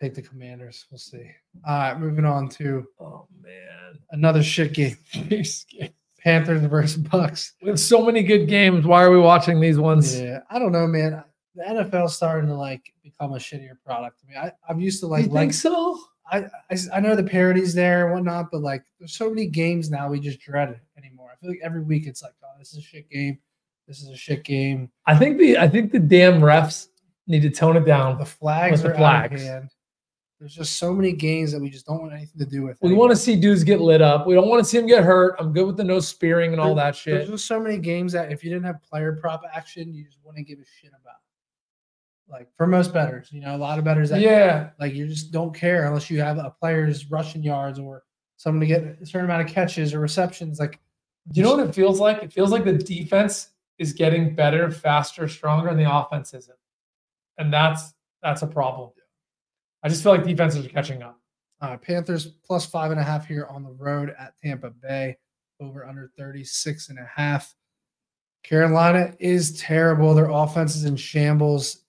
Take the Commanders. We'll see. All right, moving on to oh man, another shit game. Panthers versus Bucks. We have so many good games. Why are we watching these ones? Yeah, I don't know, man. The N F L is starting to like become a shittier product to me. I, I'm used to like. You think like, so? I, I I know the parodies there and whatnot, but like, there's so many games now we just dread it anymore. I feel like every week it's like, oh, this is a shit game. This is a shit game. I think the I think the damn refs need to tone it down. The flags the are flags. Out of hand. There's just so many games that we just don't want anything to do with. We anymore. want to see dudes get lit up. We don't want to see them get hurt. I'm good with the no spearing and all there, that shit. There's just so many games that if you didn't have player prop action, you just wouldn't give a shit about. Like for most bettors, you know, a lot of bettors that yeah. like you just don't care unless you have a player's rushing yards or someone to get a certain amount of catches or receptions. Like, do you know what it feels like? It feels like the defense is getting better, faster, stronger, and the offense isn't. And that's that's a problem. Yeah. I just feel like defenses are catching up. Uh, Panthers plus five and a half here on the road at Tampa Bay. Over under thirty-six and a half. Carolina is terrible. Their offense is in shambles.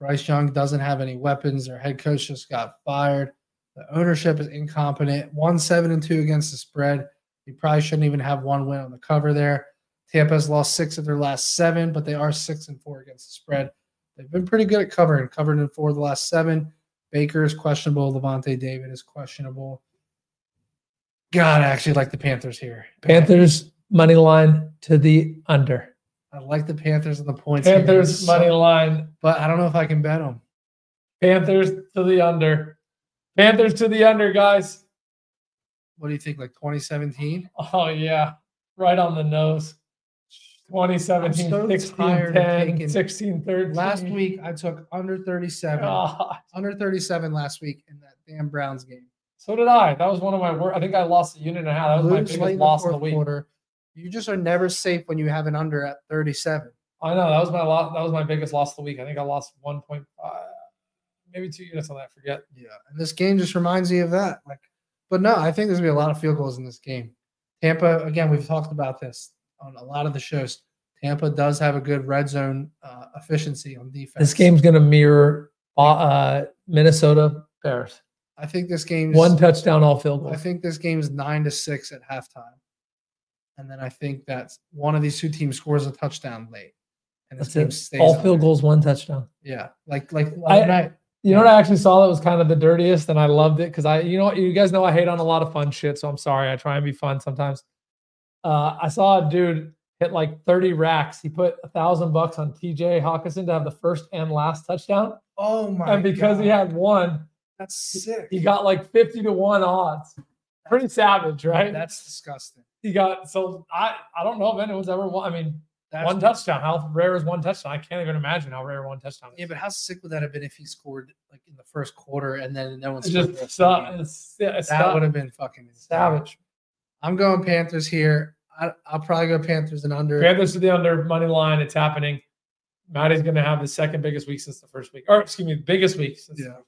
Bryce Young doesn't have any weapons. Their head coach just got fired. The ownership is incompetent. One seven and two against the spread. You probably shouldn't even have one win on the cover there. Tampa's lost six of their last seven, but they are six and four against the spread. They've been pretty good at covering. Covered in four of the last seven. Baker is questionable. Levante David is questionable. God, I actually like the Panthers here. Panthers money line to the under. I like the Panthers and the points. Panthers here, so, money line, but I don't know if I can bet them. Panthers to the under. Panthers to the under, guys. What do you think, like twenty seventeen? Oh yeah, right on the nose. twenty seventeen, so sixteen ten, sixteen thirteen. Last week I took under thirty-seven. God. Under thirty-seven last week in that damn Browns game. So did I. That was one of my worst. I think I lost a unit and a half. That was my biggest loss of the week. Quarter. You just are never safe when you have an under at thirty-seven. I know. That was my loss. That was my biggest loss of the week. I think I lost one point five, maybe two units on that. I forget. Yeah. And this game just reminds me of that. Like, but no, I think there's going to be a lot of field goals in this game. Tampa, again, we've talked about this on a lot of the shows. Tampa does have a good red zone uh, efficiency on defense. This game's going to mirror uh, Minnesota Bears. I think this game's one touchdown, all field goals. I think this game's nine to six at halftime. And then I think that one of these two teams scores a touchdown late. And this game stays all field goals, one touchdown. Yeah. Like, like, I, I, you yeah. know what I actually saw that was kind of the dirtiest, and I loved it because I, you know, you guys know I hate on a lot of fun shit. So I'm sorry. I try and be fun sometimes. Uh, I saw a dude hit like thirty racks. He put a thousand bucks on T J Hawkinson to have the first and last touchdown. Oh my God. And because God. he had one, that's sick. He got like fifty to one odds. Pretty savage, right? That's disgusting. He got, so I, I don't know if anyone's ever won. I mean, that's one touchdown. How rare is one touchdown? I can't even imagine how rare one touchdown is. Yeah, but how sick would that have been if he scored like in the first quarter and then no one scored? Just stop, it's, it's that stop. Would have been fucking savage. I'm going Panthers here. I, I'll probably go Panthers and under. Panthers to the under, money line. It's happening. Matty's going to have the second biggest week since the first week. Or, excuse me, the biggest week since yeah. the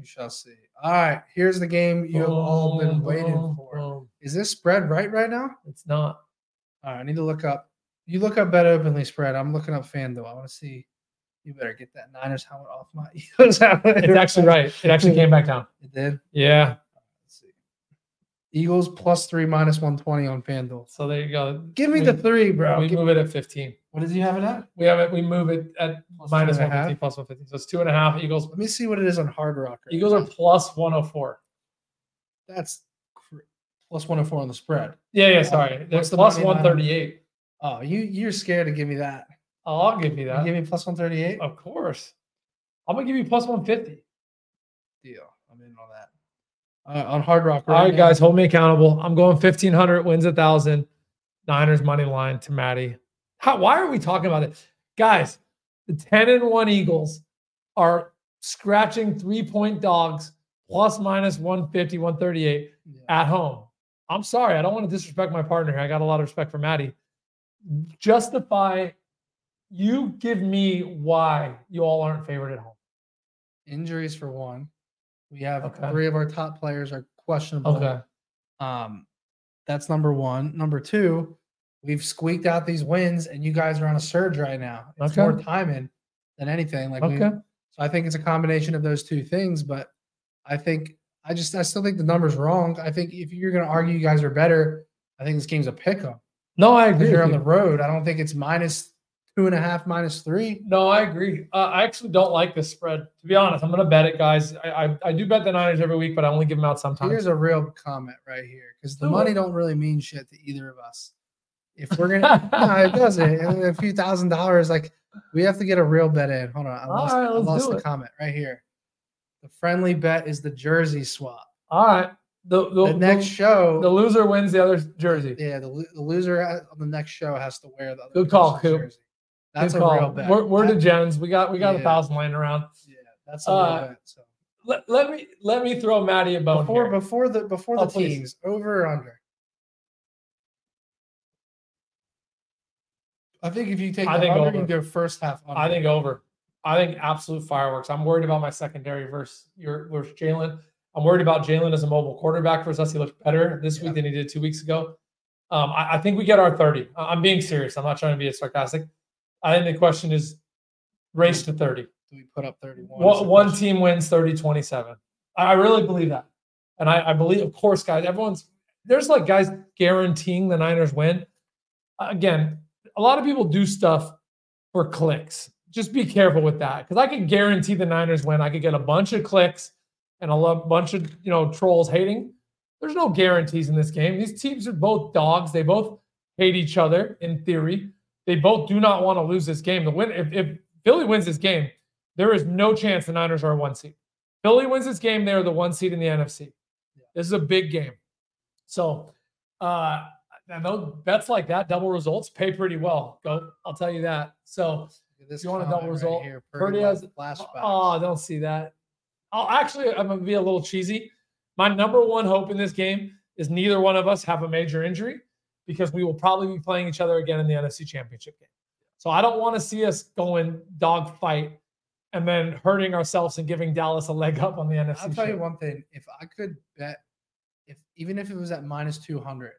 We shall see. All right, here's the game you have oh, all been waiting oh, for. Oh. Is this spread right right now? It's not. All right, I need to look up. You look up BetOpenly spread. I'm looking up FanDuel. I want to see. You better get that Niners helmet off my ears. It's actually right. It actually came back down. It did? Yeah. Let's see. Eagles plus three, minus one twenty on FanDuel. So there you go. Give me we, the three, bro. We Give move me. it at fifteen. What does he have it at? We have it. We move it at plus minus one fifty, plus one fifty. So it's two and a half. Eagles. Let me see what it is on Hard Rocker. Eagles are plus one oh four. That's cr- plus one oh four on the spread. Yeah, yeah. Sorry, that's the plus one thirty-eight. Oh, you you're scared to give me that. Oh, I'll give you that. You give me plus one thirty-eight. Of course. I'm gonna give you plus one fifty. Deal. I'm in on that. Uh, on Hard Rocker. All right, right guys, hold me accountable. I'm going fifteen hundred wins a thousand. Niners money line to Matty. How, why are we talking about it? Guys, the ten and one Eagles are scratching three-point dogs plus minus one fifty, one thirty-eight yeah. at home. I'm sorry. I don't want to disrespect my partner here. I got a lot of respect for Matty. Justify, you give me why you all aren't favored at home. Injuries for one. We have okay. three of our top players are questionable. Okay. Um, that's number one. Number two, we've squeaked out these wins, and you guys are on a surge right now. It's okay. more timing than anything. Like, okay. we, so I think it's a combination of those two things. But I think I just I still think the number's wrong. I think if you're going to argue you guys are better, I think this game's a pick-em. No, I agree. You're on the road. I don't think it's minus two and a half, minus three. No, I agree. Uh, I actually don't like this spread. To be honest, I'm going to bet it, guys. I, I I do bet the Niners every week, but I only give them out sometimes. Here's a real comment right here because the Ooh. money don't really mean shit to either of us. If we're gonna, no, it doesn't. A few thousand dollars, like we have to get a real bet in. Hold on, I lost, right, I lost the it. comment right here. The friendly bet is the jersey swap. All right, the, the, the next the, show, the loser wins the other jersey. Yeah, the, the loser on the next show has to wear the other good call, Coop. Jersey. That's good a call. real bet. We're, we're the Gens. We got we got yeah. a thousand laying around. Yeah, that's a real uh, bet. So let, let me let me throw Matty a bone before here. before the before the oh, teams please. Over or under. I think if you take the I think under, over. you can go first half under. I think over. I think absolute fireworks. I'm worried about my secondary versus your versus Jalen. I'm worried about Jalen as a mobile quarterback versus us. He looked better this yeah. week than he did two weeks ago. Um, I, I think we get our thirty. I'm being serious. I'm not trying to be sarcastic. I think the question is race to thirty. Do we put up thirty-one? One, one team wins thirty twenty-seven. I really believe that. And I, I believe, of course, guys, everyone's – there's like guys guaranteeing the Niners win. Again, a lot of people do stuff for clicks. Just be careful with that, because I could guarantee the Niners win. I could get a bunch of clicks and a bunch of, you know, trolls hating. There's no guarantees in this game. These teams are both dogs. They both hate each other in theory. They both do not want to lose this game. The win, if, if Philly wins this game, there is no chance the Niners are a one seed. Philly wins this game, they are the one seed in the N F C. This is a big game. So uh, I know bets like that, double results, pay pretty well. Go, I'll tell you that. So if you want a double result, right Purdy has flashbacks. Oh, I don't see that. I'll actually, I'm going to be a little cheesy. My number one hope in this game is neither one of us have a major injury, because we will probably be playing each other again in the N F C Championship game. So I don't want to see us going dog fight and then hurting ourselves and giving Dallas a leg up on the N F C. I'll tell you one thing. If I could bet, if even if it was at minus two hundred,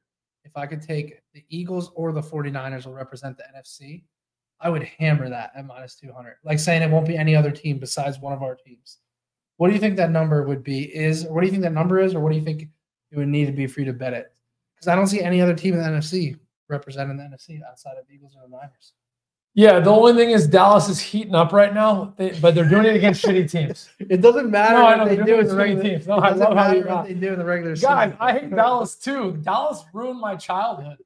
if I could take the Eagles or the forty-niners will represent the N F C, I would hammer that at minus two hundred, like saying it won't be any other team besides one of our teams. What do you think that number would be? Is what do you think that number is, or what do you think it would need to be for you to bet it? Because I don't see any other team in the N F C representing the N F C outside of the Eagles or the Niners. Yeah, the only thing is Dallas is heating up right now, they, but they're doing it against shitty teams. It doesn't matter no, what they do in the regular teams. No, it doesn't I love matter how what they do in the regular season. Guys, I hate Dallas too. Dallas ruined my childhood.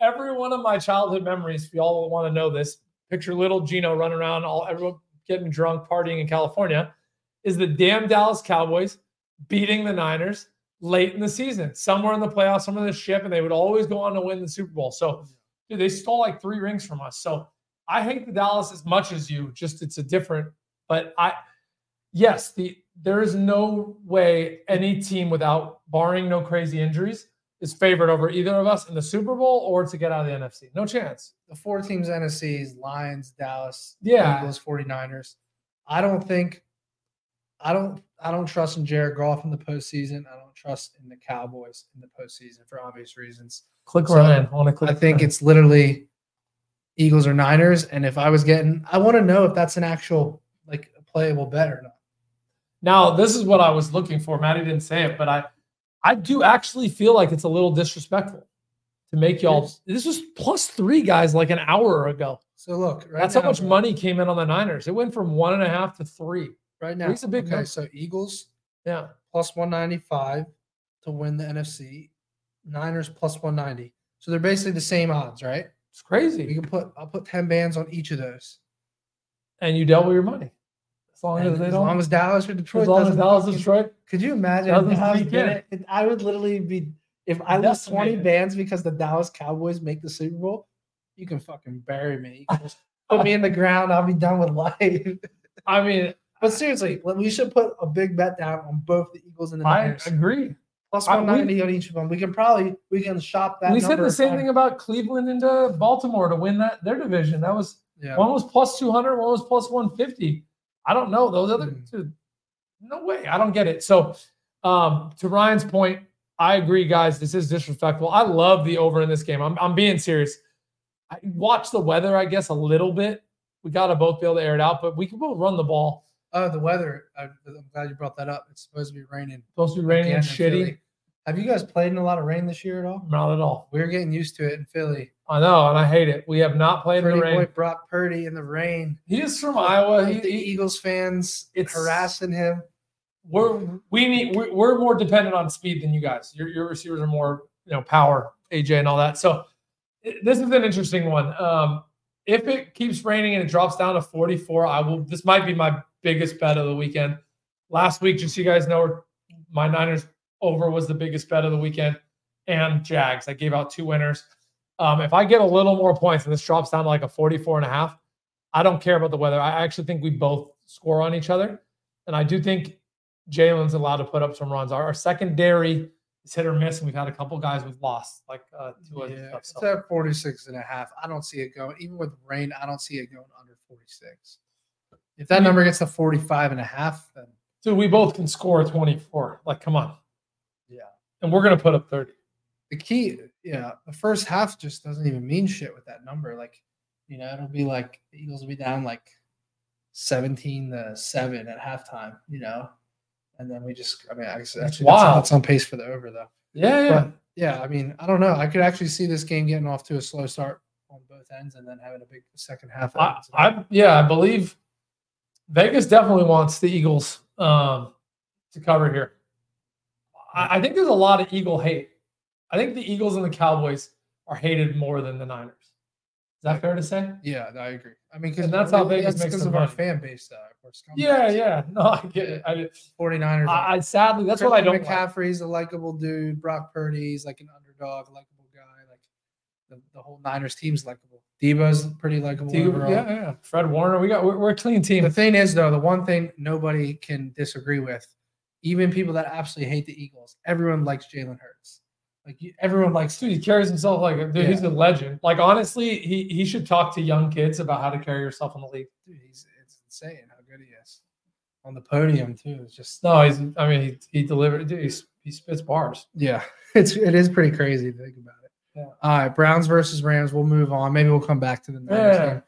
Every one of my childhood memories, if you all want to know this, picture little Gino running around, all everyone getting drunk, partying in California, is the damn Dallas Cowboys beating the Niners late in the season, somewhere in the playoffs, somewhere in the ship, and they would always go on to win the Super Bowl. So, dude, they stole like three rings from us. So I hate the Dallas as much as you, just it's a different, but I, yes, the there is no way any team without, barring no crazy injuries, is favored over either of us in the Super Bowl or to get out of the N F C. No chance. The four teams N F C is Lions, Dallas, yeah. Eagles, forty-niners. I don't think I don't I don't trust in Jared Goff in the postseason. I don't trust in the Cowboys in the postseason for obvious reasons. Click so Ryan. I want to click. I think Ryan. It's literally Eagles or Niners. And if I was getting, I want to know if that's an actual like playable bet or not. Now, this is what I was looking for. Matty didn't say it, but I I do actually feel like it's a little disrespectful to make y'all. This was plus three guys like an hour ago. So look, right that's now, how much bro. money came in on the Niners. It went from one and a half to three. Right now, a big okay, number. So Eagles yeah, plus one ninety-five to win the N F C, Niners plus one ninety. So they're basically the same odds, right? It's crazy. We can put I'll put ten bands on each of those. And you double your money. As long and as they as don't. As long as Dallas or Detroit. As long as Dallas or Detroit. Could you imagine if Dallas did it? I would literally be, if I lost twenty bands because the Dallas Cowboys make the Super Bowl, you can fucking bury me. You can just put me in the ground. I'll be done with life. I mean, but seriously, we should put a big bet down on both the Eagles and the Niners. I agree. Plus one ninety on each of them. We can probably we can shop that. We said the same thing about Cleveland and uh, Baltimore to win that their division. That was yeah. one was plus two hundred, one was plus one fifty. I don't know those other mm. two. No way. I don't get it. So um, to Ryan's point, I agree, guys. This is disrespectful. I love the over in this game. I'm I'm being serious. I watch the weather, I guess, a little bit. We got to both be able to air it out, but we can both run the ball. Oh, the weather. I'm glad you brought that up. It's supposed to be raining. It's supposed to be raining and shitty. Have you guys played in a lot of rain this year at all? Not at all. We're getting used to it in Philly. I know, and I hate it. We have not played Purdy in the rain. Boy Brock Purdy in the rain. He is from Iowa. He, the he, Eagles fans it's, harassing him. We're we need we're, we're more dependent on speed than you guys. Your your receivers are more, you know, power, A J and all that. So it, this is an interesting one. Um, if it keeps raining and it drops down to forty-four, I will. This might be my biggest bet of the weekend. Last week, just so you guys know, my Niners over was the biggest bet of the weekend, and Jags. I gave out two winners. Um, if I get a little more points and this drops down to like a forty-four and a half, I don't care about the weather. I actually think we both score on each other. And I do think Jalen's allowed to put up some runs. Our, our secondary is hit or miss, and we've had a couple guys with loss, like uh, two other yeah, stuff. So. It's at forty-six and a half. I don't see it going. Even with rain, I don't see it going under forty-six. If that number gets to forty-five and a half, then dude, we both can score twenty-four. Like, come on. Yeah. And we're going to put up thirty. The key, yeah, the first half just doesn't even mean shit with that number. Like, you know, it'll be like the Eagles will be down like seventeen to seven at halftime, you know? And then we just, I mean, I guess actually wow. that's, that's on pace for the over, though. Yeah, yeah. But, yeah, I mean, I don't know. I could actually see this game getting off to a slow start on both ends and then having a big second half. I, I, yeah, I believe Vegas definitely wants the Eagles um, to cover here. I, I think there's a lot of Eagle hate. I think the Eagles and the Cowboys are hated more than the Niners. Is that fair to say? Yeah, I agree. I mean, because that's how Vegas makes them of our fan base, though. Of course, yeah, yeah. No, I get it. I, forty-niners. I, I sadly, that's Chris what I don't. McCaffrey's like. A likable dude. Brock Purdy's like an underdog, likable guy. Like the, the whole Niners team's likable. Debo's pretty likable. Debo, overall. Yeah, yeah. Fred Warner. We got. We're, we're a clean team. The thing is, though, the one thing nobody can disagree with, even people that absolutely hate the Eagles, everyone likes Jalen Hurts. Like, everyone likes, dude, he carries himself like a dude. Yeah. He's a legend. Like, honestly, he, he should talk to young kids about how to carry yourself in the league. Dude, he's it's insane how good he is on the podium too. It's just no, he's. I mean, he he delivered. Dude, he he spits bars. Yeah, it's it is pretty crazy to think about it. Yeah. All right, Browns versus Rams. We'll move on. Maybe we'll come back to the Niners yeah. game.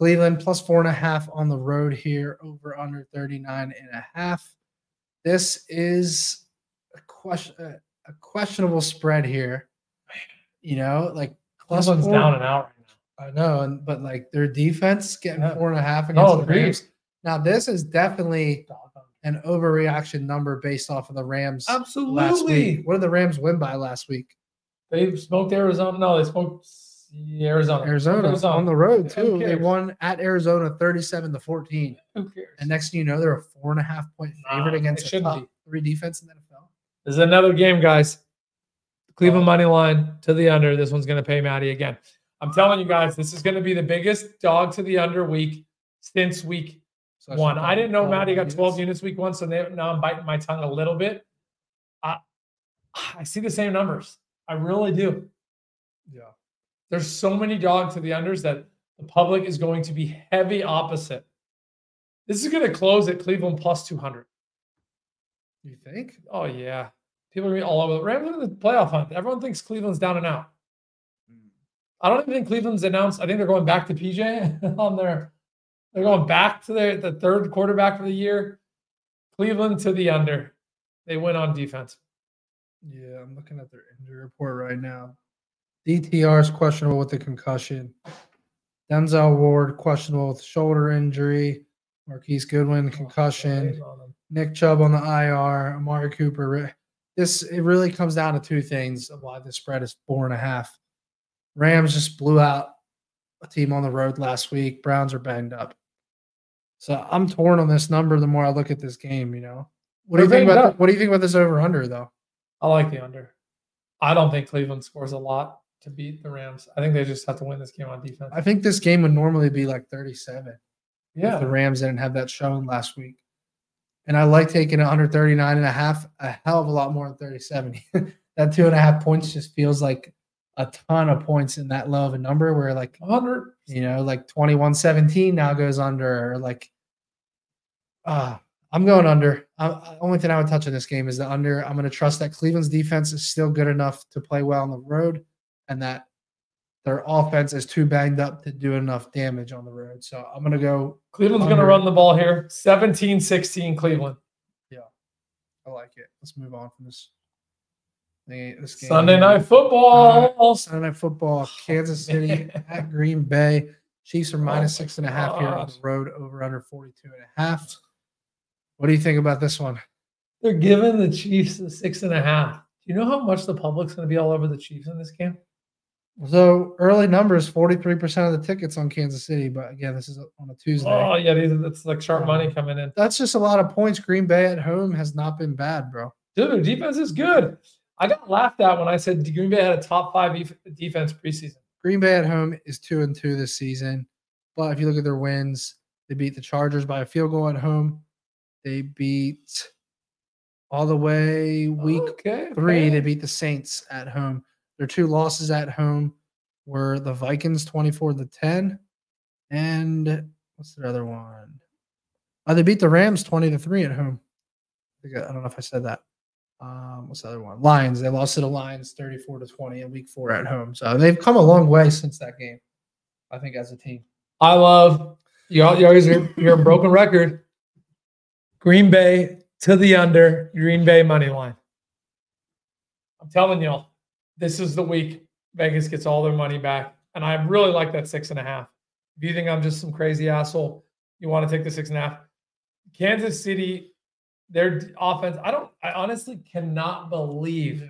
Cleveland plus four and a half on the road here. Over under thirty-nine and a half. This is a question. Uh, A questionable spread here, you know, like Cleveland's four, down and out right now. I know, and but like their defense getting yeah. four and a half against oh, the Rams. Geez. Now this is definitely an overreaction number based off of the Rams. Absolutely. Last week. What did the Rams win by last week? They smoked Arizona. No, they smoked Arizona. Arizona, Arizona. On the road too. They won at Arizona, thirty-seven to fourteen. Who cares? And next thing you know, they're a four and a half point favorite nah, against a top be. three defense in the N F L. This is another game, guys. Cleveland money line to the under. This one's going to pay Matty again. I'm telling you guys, this is going to be the biggest dog to the under week since week so one. I didn't know Matty got twelve units week one, so they, now I'm biting my tongue a little bit. I, I see the same numbers. I really do. Yeah. There's so many dog to the unders that the public is going to be heavy opposite. This is going to close at Cleveland plus two hundred. You think? Oh, yeah. People are going to be all over the Rams in the playoff hunt. Everyone thinks Cleveland's down and out. Mm. I don't even think Cleveland's announced. I think they're going back to P J on their – they're going back to their, the third quarterback for the year. Cleveland to the under. They win on defense. Yeah, I'm looking at their injury report right now. D T R is questionable with the concussion. Denzel Ward questionable with shoulder injury. Marquise Goodwin concussion. Oh, Nick Chubb on the I R, Amari Cooper. This it really comes down to two things of why this spread is four and a half. Rams just blew out a team on the road last week. Browns are banged up. So I'm torn on this number the more I look at this game, you know. What do you think about the, what do you think about this over under though? I like the under. I don't think Cleveland scores a lot to beat the Rams. I think they just have to win this game on defense. I think this game would normally be like thirty-seven. Yeah. If the Rams didn't have that shown last week. And I like taking under thirty-nine and a half a hell of a lot more than thirty-seven. That two and a half points just feels like a ton of points in that low of a number where like one hundred, you know, like twenty-one seventeen now goes under or like uh, I'm going under. I, only thing I would touch on this game is the under. I'm going to trust that Cleveland's defense is still good enough to play well on the road and that their offense is too banged up to do enough damage on the road. So I'm going to go. Cleveland's going to run the ball here. seventeen sixteen Cleveland. Yeah. I like it. Let's move on from this. this game. Sunday night football. Uh, Sunday night football. Kansas City at Green Bay. Chiefs are minus six and a half here on the road. Over under forty-two and a half. What do you think about this one? They're giving the Chiefs the six and a half. Do you know how much the public's going to be all over the Chiefs in this game? So early numbers, forty-three percent of the tickets on Kansas City, but again, this is on a Tuesday. Oh yeah, these that's like sharp money coming in. That's just a lot of points. Green Bay at home has not been bad, bro. Dude, defense is good. I got laughed at when I said Green Bay had a top five defense preseason. Green Bay at home is two and two this season, but if you look at their wins, they beat the Chargers by a field goal at home. They beat all the way week okay, three. Okay. They beat the Saints at home. Their two losses at home were the Vikings twenty-four to ten and What's the other one? Oh, they beat the Rams twenty to three at home. I don't know if I said that. Um, what's the other one? Lions. They lost to the Lions thirty-four to twenty in week four at home. So they've come a long way since that game, I think, as a team. I love you. You always hear, you're a broken record. Green Bay to the under. Green Bay money line. I'm telling y'all, this is the week Vegas gets all their money back, and I really like that six and a half. If you think I'm just some crazy asshole, you want to take the six and a half. Kansas City, their offense. I don't. I honestly cannot believe.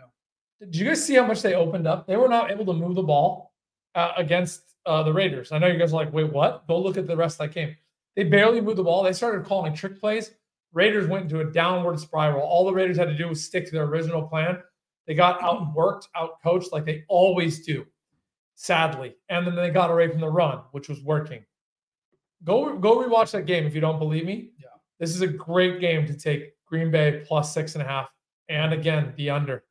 Did you guys see how much they opened up? They were not able to move the ball uh, against uh, the Raiders. I know you guys are like, wait, what? Go look at the rest of that game. They barely moved the ball. They started calling trick plays. Raiders went into a downward spiral. All the Raiders had to do was stick to their original plan. They got outworked, outcoached like they always do, sadly. And then they got away from the run, which was working. Go go rewatch that game if you don't believe me. Yeah. This is a great game to take Green Bay plus six and a half. And again, the under.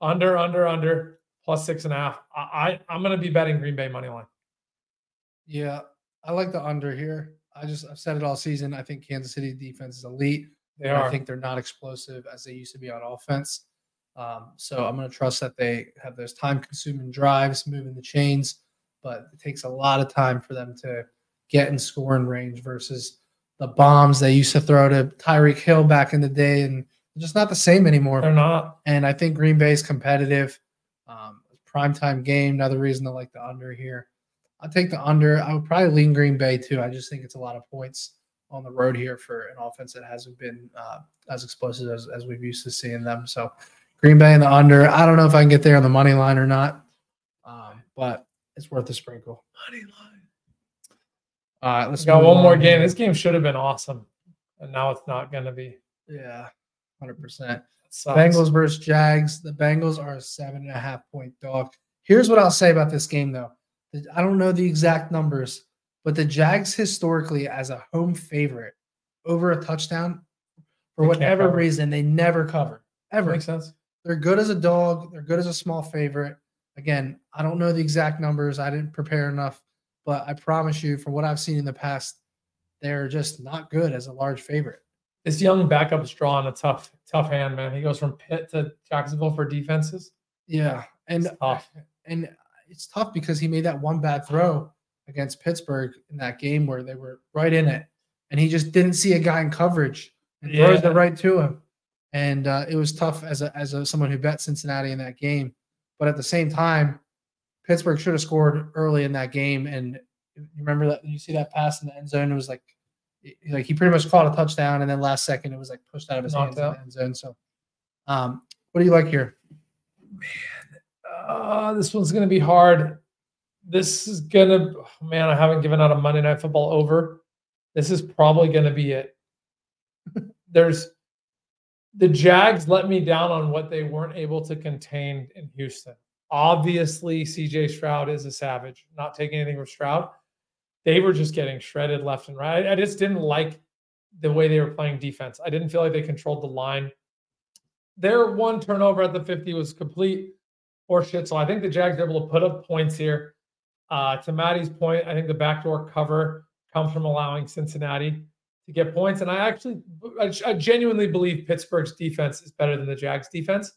Under, under, under, plus six and a half. I, I, I'm going to be betting Green Bay money line. Yeah, I like the under here. I just, I've said it all season. I think Kansas City defense is elite. They are. I think they're not explosive as they used to be on offense. Um, so I'm going to trust that they have those time-consuming drives, moving the chains, but it takes a lot of time for them to get in scoring range versus the bombs they used to throw to Tyreek Hill back in the day, and just not the same anymore. They're not. And I think Green Bay's competitive. Um, primetime game, another reason to like the under here. I'll take the under. I would probably lean Green Bay too. I just think it's a lot of points on the road here for an offense that hasn't been uh, as explosive as, as we've used to seeing them. So Green Bay in the under. I don't know if I can get there on the money line or not, um, but it's worth a sprinkle. Money line. All right, let's go. Got one more game. This game should have been awesome, and now it's not going to be. Yeah, one hundred percent. Bengals versus Jags. The Bengals are a seven and a half point dog. Here's what I'll say about this game, though. I don't know the exact numbers, but the Jags historically, as a home favorite over a touchdown, for whatever reason, they never cover. Ever. Makes sense. They're good as a dog. They're good as a small favorite. Again, I don't know the exact numbers. I didn't prepare enough, but I promise you, from what I've seen in the past, they're just not good as a large favorite. This young backup is drawing a tough, tough hand, man. He goes from Pitt to Jacksonville for defenses. Yeah, and it's tough. And it's tough because he made that one bad throw against Pittsburgh in that game where they were right in it, and he just didn't see a guy in coverage and yeah. throws it right to him. And uh, it was tough as a as a, someone who bet Cincinnati in that game. But at the same time, Pittsburgh should have scored early in that game. And you remember that you see that pass in the end zone. It was like like he pretty much caught a touchdown, and then last second it was like pushed out of his hands in the end zone. So, um, what do you like here? Man, uh, this one's gonna be hard. This is gonna oh, man. I haven't given out a Monday Night Football over. This is probably gonna be it. There's. The Jags let me down on what they weren't able to contain in Houston. Obviously, C J Stroud is a savage. Not taking anything from Stroud. They were just getting shredded left and right. I just didn't like the way they were playing defense. I didn't feel like they controlled the line. Their one turnover at the fifty was complete horseshit. So I think the Jags are able to put up points here. Uh, to Matty's point, I think the backdoor cover comes from allowing Cincinnati to get points. And I actually, I, I genuinely believe Pittsburgh's defense is better than the Jags defense.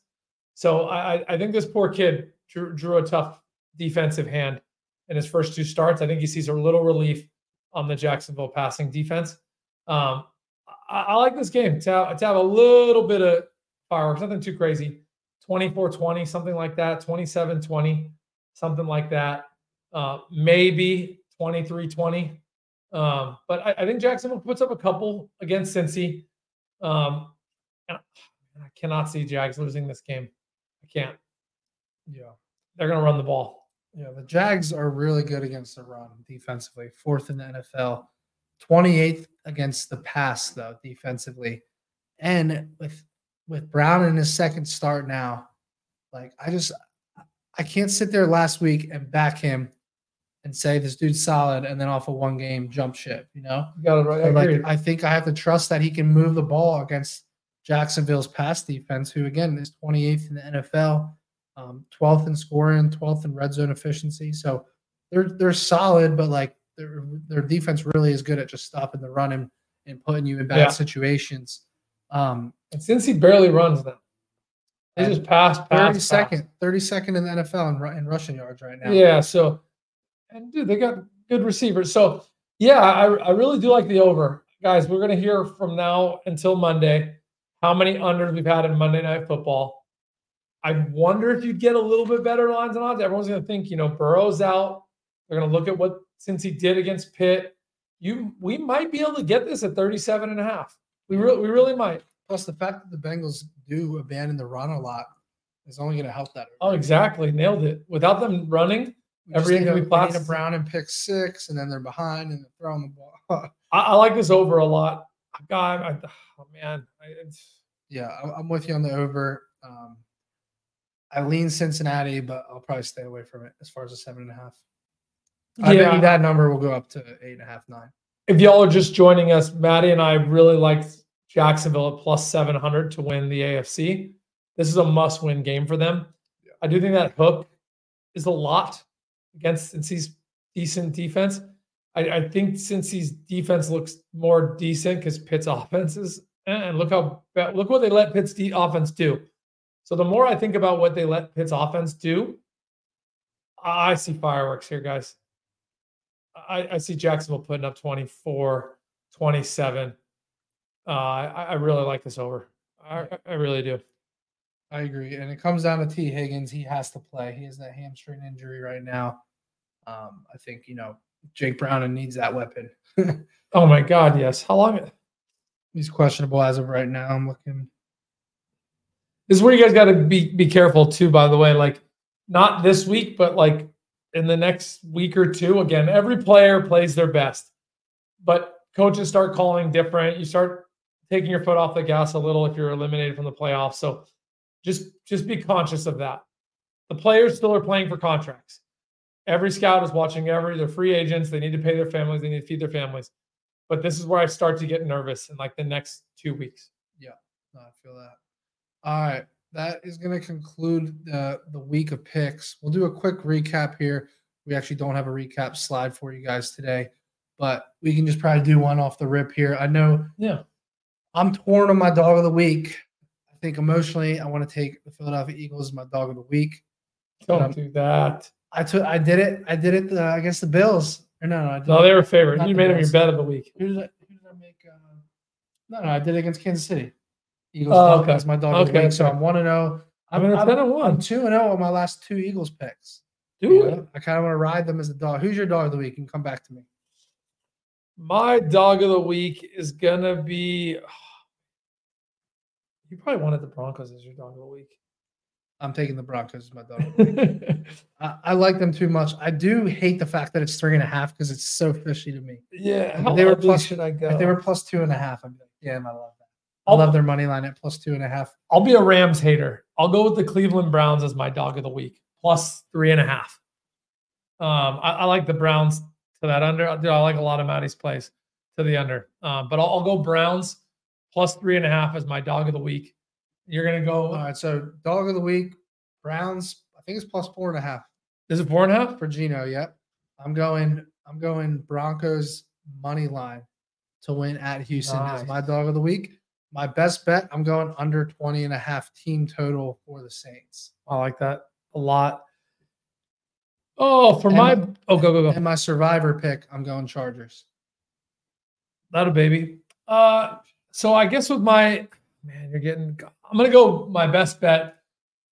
So I, I think this poor kid drew, drew a tough defensive hand in his first two starts. I think he sees a little relief on the Jacksonville passing defense. Um, I, I like this game to have, to have a little bit of fireworks, nothing too crazy. twenty-four twenty, something like that. twenty-seven twenty, something like that. Uh, maybe twenty-three twenty. Um, but I, I think Jacksonville puts up a couple against Cincy. Um, and I cannot see Jags losing this game. I can't. Yeah. They're going to run the ball. Yeah. The Jags are really good against the run defensively. Fourth in the N F L, twenty-eighth against the pass though, defensively. And with, with Brown in his second start now, like I just, I can't sit there last week and back him and say this dude's solid, and then off of one game jump ship, you know. You got it right. So I, like, I think I have to trust that he can move the ball against Jacksonville's pass defense, who again is twenty-eighth in the N F L, um, twelfth in scoring, twelfth in red zone efficiency. So they're they're solid, but like their, their defense really is good at just stopping the run and, and putting you in bad yeah. situations. Um, and since he barely runs them, they just pass, pass, thirty-second, thirty-second in the N F L in, in rushing yards right now. Yeah, so – and, dude, they got good receivers. So, yeah, I, I really do like the over. Guys, we're going to hear from now until Monday how many unders we've had in Monday Night Football. I wonder if you'd get a little bit better lines and odds. Everyone's going to think, you know, Burrow's out. They're going to look at what – since he did against Pitt, you we might be able to get this at thirty-seven and a half. We really, we really might. Plus, the fact that the Bengals do abandon the run a lot is only going to help that. Oh, exactly. Nailed it. Without them running, we everything we pass. They need a Brown and pick six, and then they're behind, and they're throwing the ball. I, I like this over a lot. God, I, oh, man. I, it's... Yeah, I'm with you on the over. Um, I lean Cincinnati, but I'll probably stay away from it as far as a seven and a half. I yeah. bet that number will go up to eight and a half, nine. If y'all are just joining us, Maddie and I really liked Jacksonville at plus seven hundred to win the A F C. This is a must-win game for them. Yeah. I do think that hook is a lot against Cincy's decent defense. I, I think Cincy's defense looks more decent because Pitt's offense is, and look how look what they let Pitt's de- offense do. So the more I think about what they let Pitt's offense do, I see fireworks here, guys. I, I see Jacksonville putting up twenty-four, twenty-seven. Uh, I, I really like this over. I, I really do. I agree. And it comes down to T. Higgins. He has to play. He has that hamstring injury right now. Um, I think, you know, Jake Browning needs that weapon. Oh, my God, yes. How long? He's questionable as of right now. I'm looking. This is where you guys got to be, be careful, too, by the way. Like, not this week, but, like, in the next week or two. Again, every player plays their best, but coaches start calling different. You start taking your foot off the gas a little if you're eliminated from the playoffs. So just, just be conscious of that. The players still are playing for contracts. Every scout is watching every, they're free agents. They need to pay their families. They need to feed their families. But this is where I start to get nervous in like the next two weeks. Yeah. No, I feel that. All right. That is going to conclude the, the week of picks. We'll do a quick recap here. We actually don't have a recap slide for you guys today, but we can just probably do one off the rip here. I know yeah. I'm torn on my dog of the week. I think emotionally I want to take the Philadelphia Eagles as my dog of the week. Don't do that. I took. I did it. I did it uh, against the Bills. Or no, no, I did no, it. They were favorite. Not you made them your bet of the week. Who did I, who did I make? Uh, no, no, I did it against Kansas City. Eagles oh, okay. That's my dog okay, of the week, okay. So I'm one and zero. I'm ten and one. I'm two and zero on my last two Eagles picks. Do you know? I kind of want to ride them as a dog. Who's your dog of the week? And come back to me. My dog of the week is gonna be. Oh, you probably wanted the Broncos as your dog of the week. I'm taking the Broncos as my dog of the week. I, I like them too much. I do hate the fact that it's three and a half because it's so fishy to me. Yeah, how they were plus. Should I go? If they were plus two and a half, I'd be like, yeah, I love that. I love their money line at plus two and a half. I'll be a Rams hater. I'll go with the Cleveland Browns as my dog of the week, plus three and a half. Um, I, I like the Browns to that under. I, dude, I like a lot of Matty's plays to the under. Um, but I'll, I'll go Browns plus three and a half as my dog of the week. You're going to go. All right, so dog of the week, Browns, I think it's plus four and a half. Is it four and a half? For Gino, yep. I'm going, I'm going Broncos money line to win at Houston nice. As my dog of the week. My best bet, I'm going under twenty and a half team total for the Saints. I like that a lot. Oh, for and my – oh, go, go, go. And my survivor pick, I'm going Chargers. That a baby. Uh, so I guess with my – man, you're getting – I'm going to go my best bet.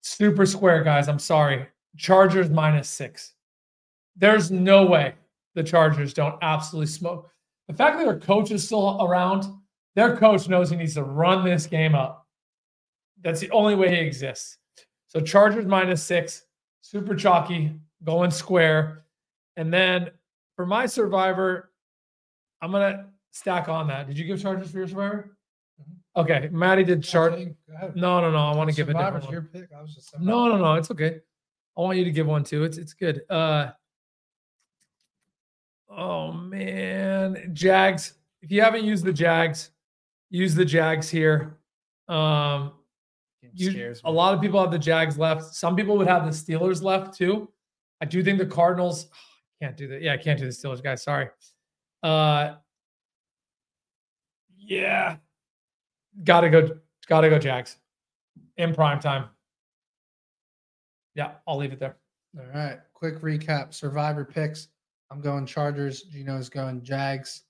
Super square, guys. I'm sorry. Chargers minus six. There's no way the Chargers don't absolutely smoke. The fact that their coach is still around – their coach knows he needs to run this game up. That's the only way he exists. So Chargers minus six, super chalky, going square. And then for my survivor, I'm going to stack on that. Did you give Chargers for your survivor? Mm-hmm. Okay, Matty did Chargers. No, no, no, I want to give a different one. Your pick. I was just no, no, no, it's okay. I want you to give one too. It's it's good. Uh, oh, man. Jags. If you haven't used the Jags, use the Jags here. Um, you, a lot of people have the Jags left. Some people would have the Steelers left too. I do think the Cardinals Can't do that. Yeah, I can't do the Steelers guy. Sorry. Uh, yeah. Gotta go. Gotta go Jags in prime time. Yeah, I'll leave it there. All right. Quick recap. Survivor picks. I'm going Chargers. Gino's going Jags.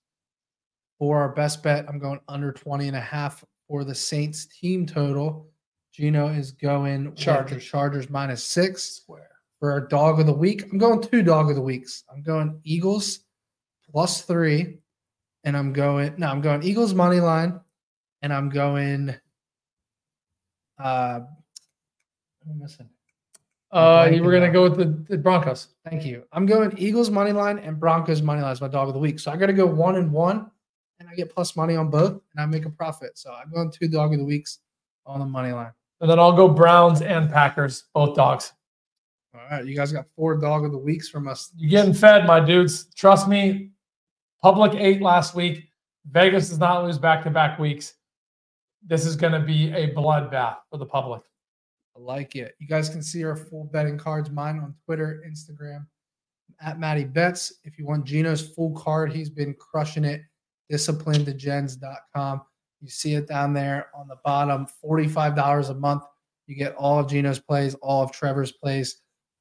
For our best bet, I'm going under twenty and a half for the Saints team total. Gino is going Chargers. Chargers minus six. Square. For our dog of the week, I'm going two dog of the weeks. I'm going Eagles plus three. And I'm going, no, I'm going Eagles money line. And I'm going, uh, I'm missing. Uh, you were going to go with the, the Broncos. Thank you. I'm going Eagles money line and Broncos money line is my dog of the week. So I got to go one and one, and I get plus money on both, and I make a profit. So I'm going two dog of the weeks on the money line. And then I'll go Browns and Packers, both dogs. All right. You guys got four dog of the weeks from us. You're getting fed, my dudes. Trust me. Public eight last week. Vegas does not lose back-to-back weeks. This is going to be a bloodbath for the public. I like it. You guys can see our full betting cards, mine on Twitter, Instagram, at Matty Betts. If you want Gino's full card, he's been crushing it, disciplined degens dot com. You see it down there on the bottom, forty-five dollars a month. You get all of Gino's plays, all of Trevor's plays.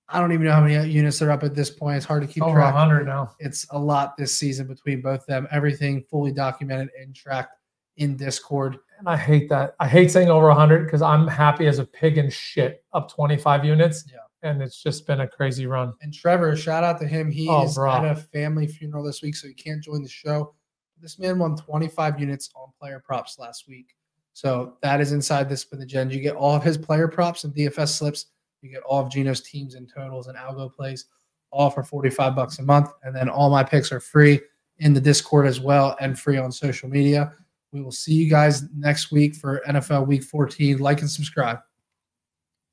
I don't even know how many units are up at this point. It's hard to keep over track. one hundred now. It's a lot this season between both of them. Everything fully documented and tracked in Discord. And I hate that. I hate saying over one hundred because I'm happy as a pig in shit. Up twenty-five units. Yeah. And it's just been a crazy run. And Trevor, shout out to him. He oh, is bro. at a family funeral this week, so he can't join the show. This man won twenty-five units on player props last week. So that is inside this for the Gen. You get all of his player props and D F S slips. You get all of Gino's teams and totals and algo plays, all for forty-five bucks a month. And then all my picks are free in the Discord as well and free on social media. We will see you guys next week for N F L Week fourteen. Like and subscribe.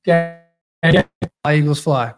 Yeah. Fly Eagles fly.